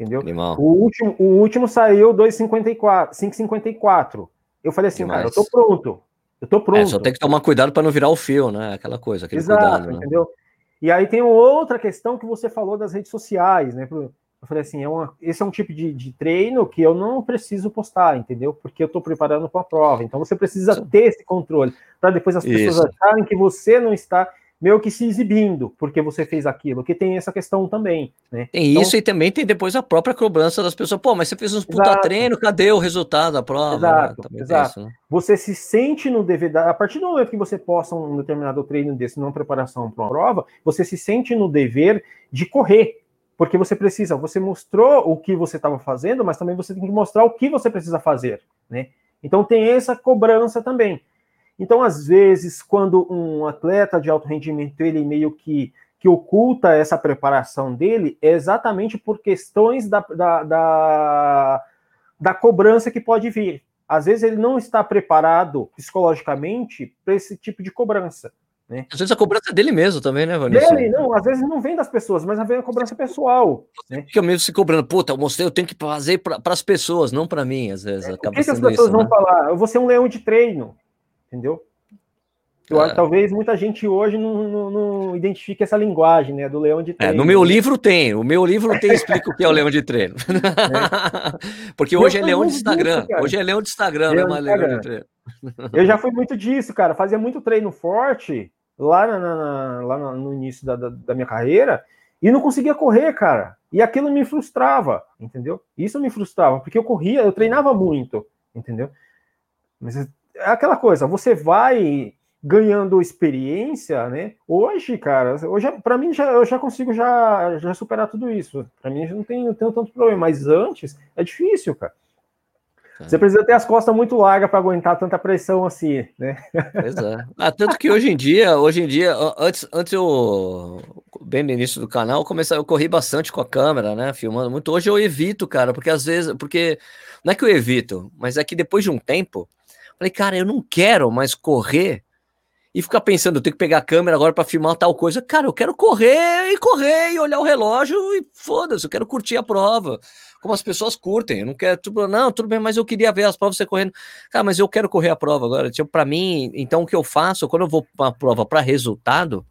Entendeu? O último, o último saiu dois cinquenta e quatro, cinco cinquenta e quatro. Eu falei assim, demais. Cara, eu tô pronto. Eu tô pronto. É, só tem que tomar cuidado para não virar o fio, né? Aquela coisa, aquele Exato, cuidado, entendeu? Né? E aí tem outra questão que você falou das redes sociais, né? Eu falei assim, é uma, esse é um tipo de, de treino que eu não preciso postar, entendeu? Porque eu tô preparando para a prova. Então você precisa Sim. ter esse controle para depois as pessoas Isso. acharem que você não está... meio que se exibindo, porque você fez aquilo, que tem essa questão também, né? Tem então, isso e também tem depois a própria cobrança das pessoas, pô, mas você fez uns exato. puta treino, cadê o resultado da prova? Exato, né? exato. Isso, né? Você se sente no dever, da... a partir do momento que você posta um determinado treino desse, não preparação para uma prova, você se sente no dever de correr, porque você precisa, você mostrou o que você estava fazendo, mas também você tem que mostrar o que você precisa fazer, né? Então tem essa cobrança também. Então, às vezes, quando um atleta de alto rendimento, ele meio que, que oculta essa preparação dele, é exatamente por questões da, da, da, da cobrança que pode vir. Às vezes ele não está preparado psicologicamente para esse tipo de cobrança. Né? Às vezes a cobrança é dele mesmo também, né, Vanilson? Dele, não, às vezes não vem das pessoas, mas vem a cobrança pessoal. Né? Fica mesmo se cobrando, puta, eu mostrei, eu tenho que fazer para as pessoas, não para mim, às vezes. É, acaba o que, que as pessoas isso, vão né? falar? Eu vou ser um leão de treino, entendeu? Eu, é. Talvez muita gente hoje não, não, não identifique essa linguagem, né, do leão de treino. É, no meu livro tem, o meu livro tem, explica o que é o leão de treino. É. Porque hoje é leão de Instagram, disso, hoje é leão de Instagram, leão não é mais Instagram. Leão de treino. Eu já fui muito disso, cara, fazia muito treino forte lá, na, na, lá no início da, da, da minha carreira e não conseguia correr, cara. E aquilo me frustrava, entendeu? Isso me frustrava, porque eu corria, eu treinava muito, entendeu? Mas é aquela coisa, você vai... ganhando experiência, né? Hoje, cara, hoje para mim já, eu já consigo já, já superar tudo isso. Para mim já não tem tanto problema, mas antes é difícil, cara. É. Você precisa ter as costas muito largas para aguentar tanta pressão assim, né? Pois é. Ah, tanto que hoje em dia, hoje em dia, antes, antes eu bem no início do canal, eu comecei, eu corri bastante com a câmera, né? Filmando muito. Hoje eu evito, cara, porque às vezes, porque não é que eu evito, mas é que depois de um tempo, eu falei, cara, eu não quero mais correr. E ficar pensando, eu tenho que pegar a câmera agora para filmar tal coisa. Cara, eu quero correr e correr e olhar o relógio e foda-se, eu quero curtir a prova. Como as pessoas curtem, eu não quero... Tudo, não, tudo bem, mas eu queria ver as provas você correndo. Cara, mas eu quero correr a prova agora. Tipo, para mim, então o que eu faço, quando eu vou para uma prova para resultado,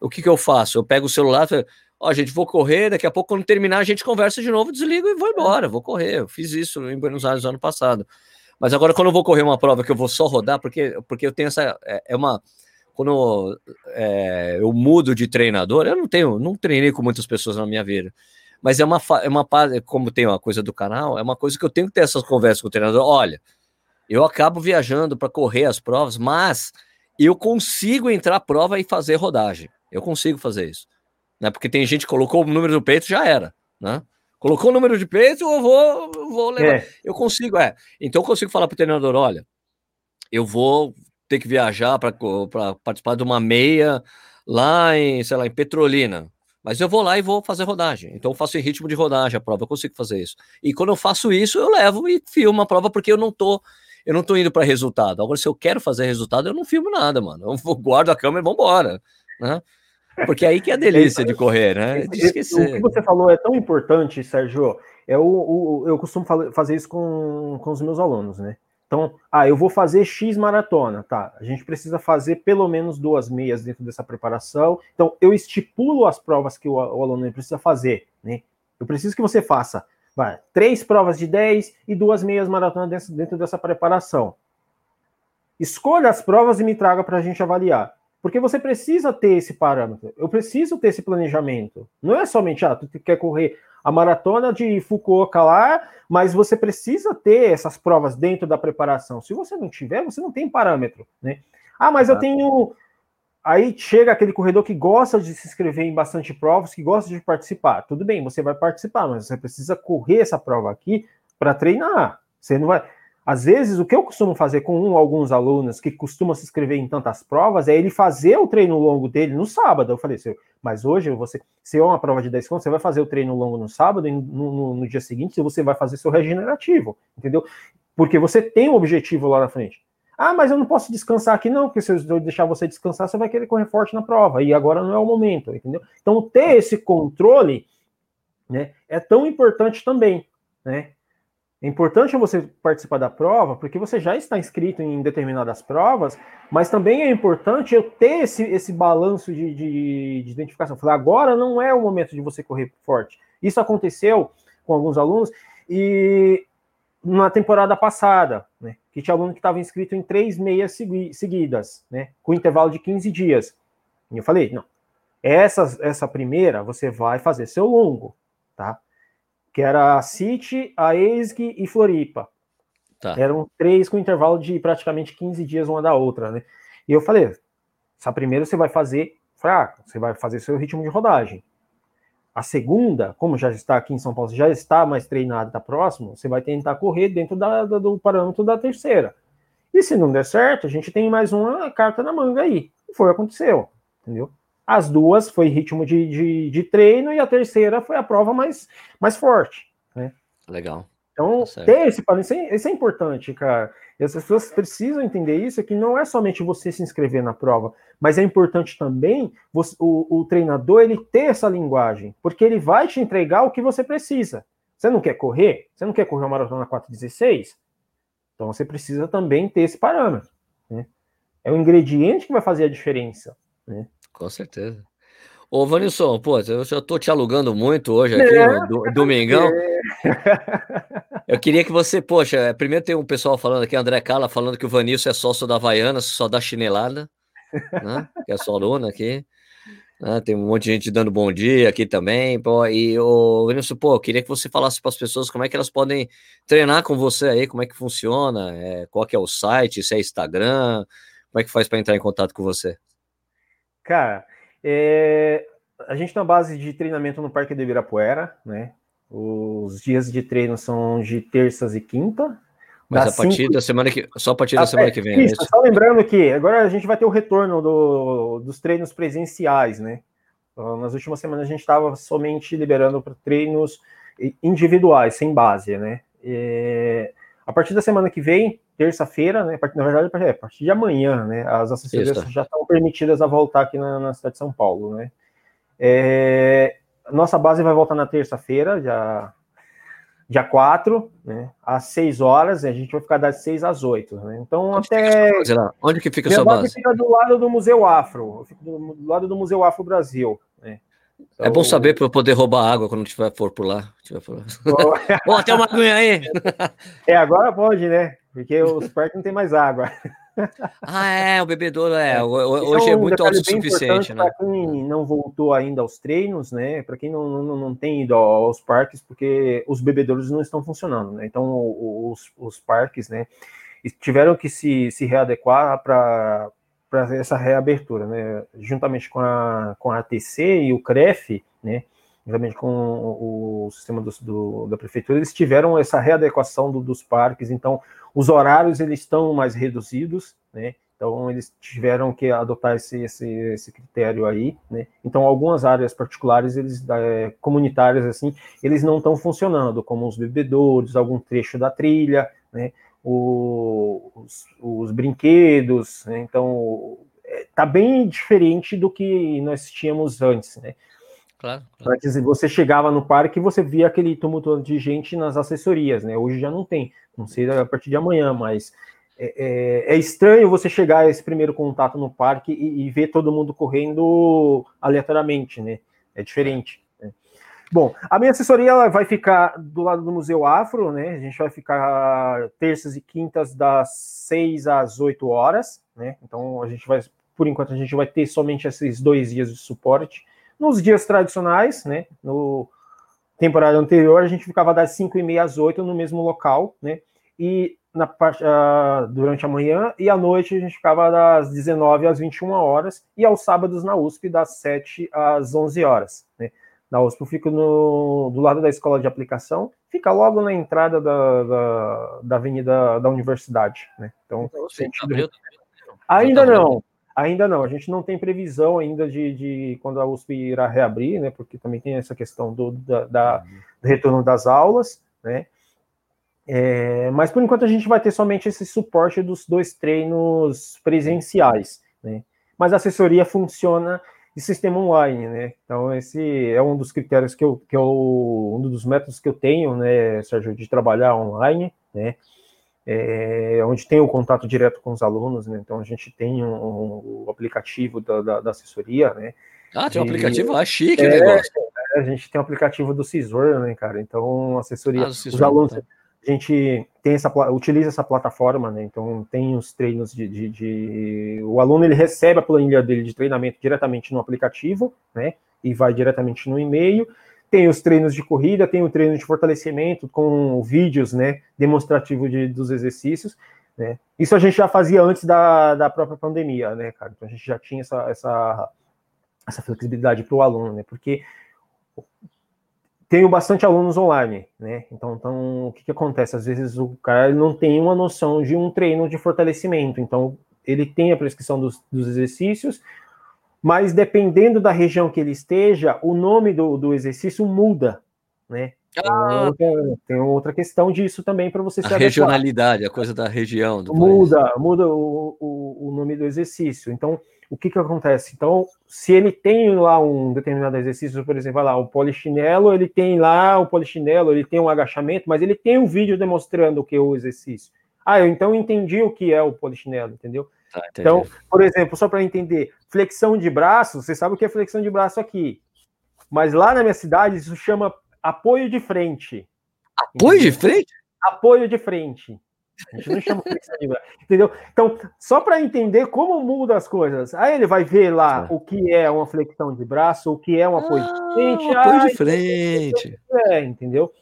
o que que eu faço? Eu pego o celular e falo, ó, gente, vou correr, daqui a pouco quando terminar a gente conversa de novo, desligo e vou embora, vou correr. Eu fiz isso em Buenos Aires no ano passado. Mas agora, quando eu vou correr uma prova que eu vou só rodar, porque, porque eu tenho essa... É, é uma... Quando é, eu mudo de treinador, eu não tenho... Não treinei com muitas pessoas na minha vida. Mas é uma... É uma como tem uma coisa do canal, é uma coisa que eu tenho que ter essas conversas com o treinador. Olha, eu acabo viajando para correr as provas, mas eu consigo entrar à prova e fazer rodagem. Eu consigo fazer isso. Né? Porque tem gente que colocou o número do peito, já era, né? Colocou o número de peso, eu vou, vou levar. É. Eu consigo, é. Então eu consigo falar para o treinador, olha, eu vou ter que viajar para participar de uma meia lá em, sei lá, em Petrolina. Mas eu vou lá e vou fazer rodagem. Então eu faço em ritmo de rodagem a prova, eu consigo fazer isso. E quando eu faço isso, eu levo e filmo a prova, porque eu não tô, eu não tô indo para resultado. Agora, se eu quero fazer resultado, eu não filmo nada, mano. Eu vou, guardo a câmera e vambora, né? Porque aí que é a delícia é, de correr, né? De esquecer. O que você falou é tão importante, Sérgio. É o, o, eu costumo fazer isso com, com os meus alunos, né? Então, ah, eu vou fazer X maratona, tá? A gente precisa fazer pelo menos duas meias dentro dessa preparação. Então, eu estipulo as provas que o, o aluno precisa fazer, né? Eu preciso que você faça vai, três provas de dez e duas meias maratonas dentro, dentro dessa preparação. Escolha as provas e me traga para a gente avaliar. Porque você precisa ter esse parâmetro, eu preciso ter esse planejamento. Não é somente, ah, tu quer correr a maratona de Fukuoka lá, mas você precisa ter essas provas dentro da preparação. Se você não tiver, você não tem parâmetro, né? Ah, mas eu tenho... Aí chega aquele corredor que gosta de se inscrever em bastante provas, que gosta de participar. Tudo bem, você vai participar, mas você precisa correr essa prova aqui para treinar. Você não vai... Às vezes, o que eu costumo fazer com um, alguns alunos que costumam se inscrever em tantas provas é ele fazer o treino longo dele no sábado. Eu falei assim, mas hoje, você, se é uma prova de dez quilômetros, você vai fazer o treino longo no sábado e no, no, no dia seguinte você vai fazer seu regenerativo, entendeu? Porque você tem um objetivo lá na frente. Ah, mas eu não posso descansar aqui não, porque se eu deixar você descansar, você vai querer correr forte na prova, e agora não é o momento, entendeu? Então, ter esse controle, né, é tão importante também, né? É importante você participar da prova, porque você já está inscrito em determinadas provas, mas também é importante eu ter esse, esse balanço de, de, de identificação. Falar, agora não é o momento de você correr forte. Isso aconteceu com alguns alunos e na temporada passada, né, que tinha aluno que estava inscrito em três meias seguidas, né, com intervalo de quinze dias. E eu falei, não, essa, essa primeira você vai fazer seu longo, tá? Que era a City, a E S G e Floripa. Tá. Eram três com intervalo de praticamente quinze dias uma da outra, né? E eu falei, essa primeira você vai fazer fraco, você vai fazer seu ritmo de rodagem. A segunda, como já está aqui em São Paulo, já está mais treinado, está próximo, você vai tentar correr dentro da, da, do parâmetro da terceira. E se não der certo, a gente tem mais uma carta na manga aí. E foi o que aconteceu, entendeu? As duas foi ritmo de, de, de treino e a terceira foi a prova mais, mais forte, né? Legal. Então, tá ter esse parâmetro, isso é importante, cara. E as pessoas precisam entender isso, que não é somente você se inscrever na prova, mas é importante também você, o, o treinador ele ter essa linguagem, porque ele vai te entregar o que você precisa. Você não quer correr? Você não quer correr uma maratona quatro dezesseis? Então você precisa também ter esse parâmetro, né? É o ingrediente que vai fazer a diferença, né? Com certeza. Ô, Vanilson, pô, eu já tô te alugando muito hoje aqui, é, no do, domingão. É. Eu queria que você, poxa, primeiro tem um pessoal falando aqui, André Cala, falando que o Vanilson é sócio da Havaianas, só da chinelada, né? Que é sua aluna aqui. Ah, tem um monte de gente dando bom dia aqui também, pô, e o Vanilson, pô, eu queria que você falasse para as pessoas como é que elas podem treinar com você aí, como é que funciona, é, qual que é o site, se é Instagram, como é que faz para entrar em contato com você? Cara, é, a gente na base de treinamento no Parque do Ibirapuera, né, os dias de treino são de terças e quinta. Mas a partir cinco... da semana que... Só a partir da ah, semana é, que vem. Isso, é isso? Só lembrando que agora a gente vai ter o retorno do, dos treinos presenciais, né? Então, nas últimas semanas a gente estava somente liberando para treinos individuais, sem base, né? E, a partir da semana que vem, terça-feira, né? Na verdade, é, a partir de amanhã, né? As assessorias isso. já estão permitidas a voltar aqui na, na cidade de São Paulo, né? É, nossa base vai voltar na terça-feira, já... dia quatro, né, às seis horas, a gente vai ficar das seis às oito, né, então onde até... Fica lá? Onde que fica a sua base? Minha base fica do lado do Museu Afro, eu fico do, do lado do Museu Afro Brasil, né. Então... É bom saber para eu poder roubar água quando tiver for por lá. Tiver por lá. Ó, tem uma aguinha aí! É, agora pode, né, porque os parques não tem mais água. Ah, é, o bebedouro é, é. Hoje é um muito autossuficiente, né? Para quem não voltou ainda aos treinos, né? Para quem não, não, não tem ido aos parques, porque os bebedouros não estão funcionando, né? Então, os, os parques, né? Tiveram que se, se readequar para essa reabertura, né? Juntamente com a, com a A T C e o C R E F, né? Juntamente com o, o sistema do, do, da prefeitura, eles tiveram essa readequação do, dos parques, então os horários eles estão mais reduzidos, né? Então eles tiveram que adotar esse, esse, esse critério aí, né? Então algumas áreas particulares, eles é, comunitárias assim, eles não estão funcionando, como os bebedouros, algum trecho da trilha, né? O, os, os brinquedos, né? Então tá bem diferente do que nós tínhamos antes, né? Claro, claro. Você chegava no parque e você via aquele tumulto de gente nas assessorias, né? Hoje já não tem, não sei a partir de amanhã, mas é, é, é estranho você chegar a esse primeiro contato no parque e, e ver todo mundo correndo aleatoriamente, né? É diferente, né? Bom, a minha assessoria ela vai ficar do lado do Museu Afro, né? A gente vai ficar terças e quintas das seis às oito horas, né? Então a gente vai, por enquanto, a gente vai ter somente esses dois dias de suporte. Nos dias tradicionais, né, no temporada anterior, a gente ficava das cinco e meia às oito no mesmo local, né, e na parte, uh, durante a manhã e à noite a gente ficava das dezenove às vinte e uma horas e aos sábados na U S P das sete às onze horas, né. Na U S P eu fico no, do lado da escola de aplicação, fica logo na entrada da, da, da avenida da universidade, né. Então, você abriu? Ainda não. Ainda não, a gente não tem previsão ainda de, de quando a U S P irá reabrir, né? Porque também tem essa questão do, da, da, do retorno das aulas, né? É, mas por enquanto a gente vai ter somente esse suporte dos dois treinos presenciais, né? Mas a assessoria funciona de sistema online, né? Então esse é um dos critérios que eu, que eu um dos métodos que eu tenho, né, Sérgio, de trabalhar online, né? É, onde tem o contato direto com os alunos, né? Então a gente tem o um, um, um aplicativo da, da, da assessoria, né? Ah, tem um e, aplicativo lá, ah, chique, é, negócio. É, a gente tem o um aplicativo do Cisor, né, cara? Então, assessoria, ah, Cisor, os alunos, tá. A gente tem essa, utiliza essa plataforma, né? Então tem os treinos de, de, de... O aluno, ele recebe a planilha dele de treinamento diretamente no aplicativo, né? E vai diretamente no e-mail. Tem os treinos de corrida, tem o treino de fortalecimento com vídeos, né, demonstrativo de, dos exercícios, né. Isso a gente já fazia antes da, da própria pandemia, né, cara? Então a gente já tinha essa, essa, essa flexibilidade para o aluno, né? Porque tenho bastante alunos online, né? Então, então o que, que acontece? Às vezes o cara não tem uma noção de um treino de fortalecimento, então ele tem a prescrição dos, dos exercícios, mas dependendo da região que ele esteja, o nome do, do exercício muda, né? Ah. Tem, outra, tem outra questão disso também para você se adequar. A regionalidade, a coisa da região. Do muda país. muda o, o, o nome do exercício. Então, o que, que acontece? Então, se ele tem lá um determinado exercício, por exemplo, vai lá, o polichinelo, ele tem lá o polichinelo, ele tem um agachamento, mas ele tem um vídeo demonstrando o que é o exercício. Ah, eu então entendi o que é o polichinelo, entendeu? Ah, então, por exemplo, só para entender, flexão de braço, você sabe o que é flexão de braço aqui. Mas lá na minha cidade, isso chama... apoio de frente. Apoio entendeu? de frente? Apoio de frente. A gente não chama de braço, entendeu? Então, só para entender como muda as coisas. Aí ele vai ver lá o que é uma flexão de braço, o que é um apoio ah, de frente. Um apoio ah, de frente. É, entendeu?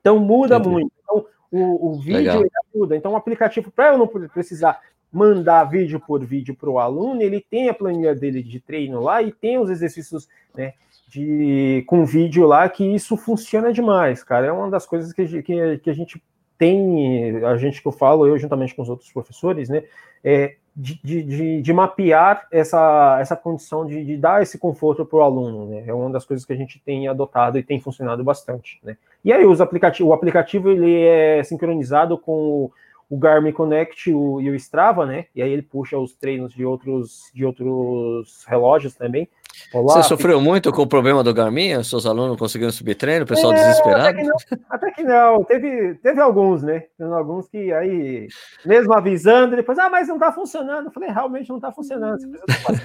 Então, muda Entendi. muito. Então, o, o vídeo ele ajuda. Então, o aplicativo, para eu não precisar mandar vídeo por vídeo para o aluno, ele tem a planilha dele de treino lá e tem os exercícios, né? De, com vídeo lá, que isso funciona demais, cara. É uma das coisas que, que, que a gente tem, a gente que eu falo, eu juntamente com os outros professores, né, é, de, de, de mapear essa, essa condição de, de dar esse conforto para o aluno, né. É uma das coisas que a gente tem adotado e tem funcionado bastante, né. E aí os aplicati- o aplicativo, ele é sincronizado com o, o Garmin Connect o, e o Strava, né, e aí ele puxa os treinos de outros, de outros relógios também. Olá, você sofreu muito com o problema do Garmin? Seus alunos não conseguiram subir treino, o pessoal é, desesperado? Até que não, até que não. Teve, teve alguns, né? Teve alguns que aí, mesmo avisando, depois, ah, mas não tá funcionando. Eu falei, realmente não tá funcionando.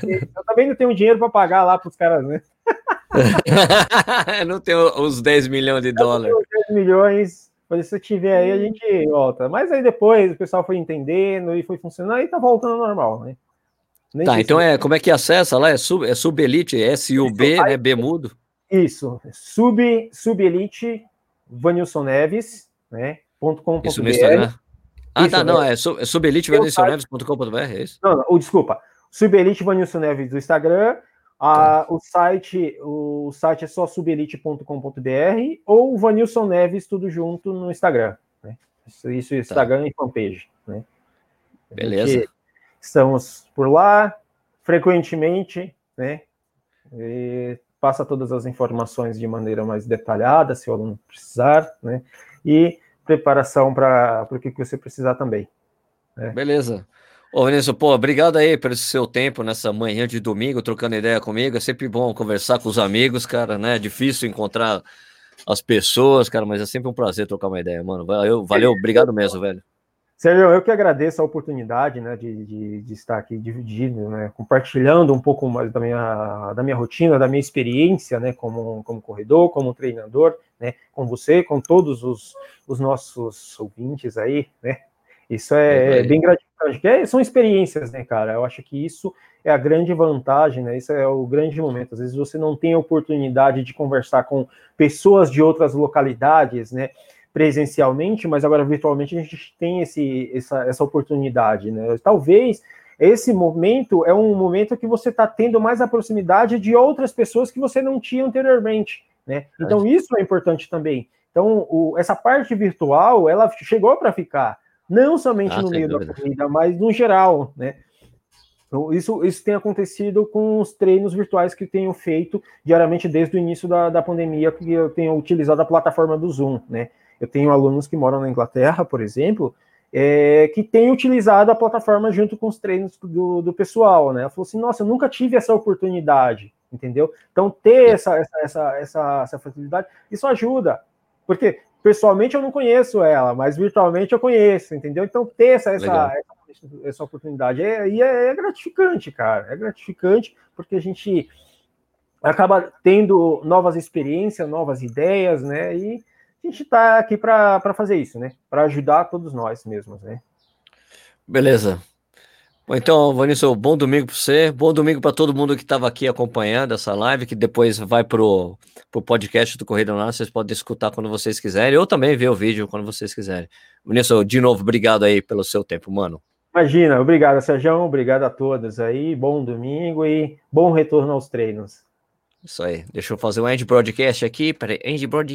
Eu também não tenho dinheiro para pagar lá pros caras, né? Não tenho os dez milhões de dólares. dez milhões. Mas se tiver aí, a gente volta. Mas aí depois o pessoal foi entendendo e foi funcionando, aí tá voltando ao normal, né? Nem tá, então é, como é que acessa lá? É, sub, é sub-lite, é S U B, né, B mudo? Isso, sub, sub-lite, Vanilson Neves, né, .com.br. Isso no Instagram? Ah, isso, tá, não, é, sub, é sub-lite, Vanilson Neves ponto com ponto b r, é isso? Não, não, desculpa, sub-lite, Vanilson Neves do Instagram, a, tá. o, site, o site é só sub-lite ponto com ponto b r ou Vanilson Neves, tudo junto no Instagram, né, isso, isso Instagram tá. E fanpage, né. Beleza. Gente, estamos por lá, frequentemente, né? E passa todas as informações de maneira mais detalhada, se o aluno precisar, né? E preparação para o que você precisar também. Né? Beleza. Ô, Vanilson, pô, obrigado aí pelo seu tempo nessa manhã de domingo, trocando ideia comigo. É sempre bom conversar com os amigos, cara, né? É difícil encontrar as pessoas, cara, mas é sempre um prazer trocar uma ideia, mano. Valeu, valeu, obrigado mesmo, velho. Sérgio, eu que agradeço a oportunidade, né, de, de, de estar aqui dividindo, né, compartilhando um pouco mais da minha, da minha rotina, da minha experiência, né, como, como corredor, como treinador, né, com você, com todos os, os nossos ouvintes aí, né, isso é, é bem gratificante, é, são experiências, né, cara, eu acho que isso é a grande vantagem, né, isso é o grande momento, às vezes você não tem a oportunidade de conversar com pessoas de outras localidades, né, presencialmente, mas agora virtualmente a gente tem esse, essa, essa oportunidade, né? Talvez esse momento é um momento que você está tendo mais a proximidade de outras pessoas que você não tinha anteriormente, né? Então isso é importante também. Então o, essa parte virtual, ela chegou para ficar, não somente ah, no meio dúvida. da corrida, mas no geral, né? Então isso, isso tem acontecido com os treinos virtuais que eu tenho feito diariamente desde o início da, da pandemia, que eu tenho utilizado a plataforma do Zoom, né? Eu tenho alunos que moram na Inglaterra, por exemplo, é, que têm utilizado a plataforma junto com os treinos do, do pessoal, né? Ela falou assim, nossa, eu nunca tive essa oportunidade, entendeu? Então, ter essa, essa, essa, essa, essa facilidade, isso ajuda, porque pessoalmente eu não conheço ela, mas virtualmente eu conheço, entendeu? Então, ter essa, essa, essa, essa oportunidade, e é, é, é gratificante, cara, é gratificante, porque a gente acaba tendo novas experiências, novas ideias, né, e a gente está aqui para fazer isso, né? Para ajudar todos nós mesmos, né? Beleza. Bom, então, Vanilson, bom domingo para você. Bom domingo para todo mundo que estava aqui acompanhando essa live, que depois vai para o podcast do Corrida Online. Vocês podem escutar quando vocês quiserem, ou também ver o vídeo quando vocês quiserem. Vanilson, de novo, obrigado aí pelo seu tempo, mano. Imagina, obrigado, Sérgio. Obrigado a todos aí. Bom domingo e bom retorno aos treinos. Isso aí. Deixa eu fazer um end broadcast aqui. Peraí, end broadcast.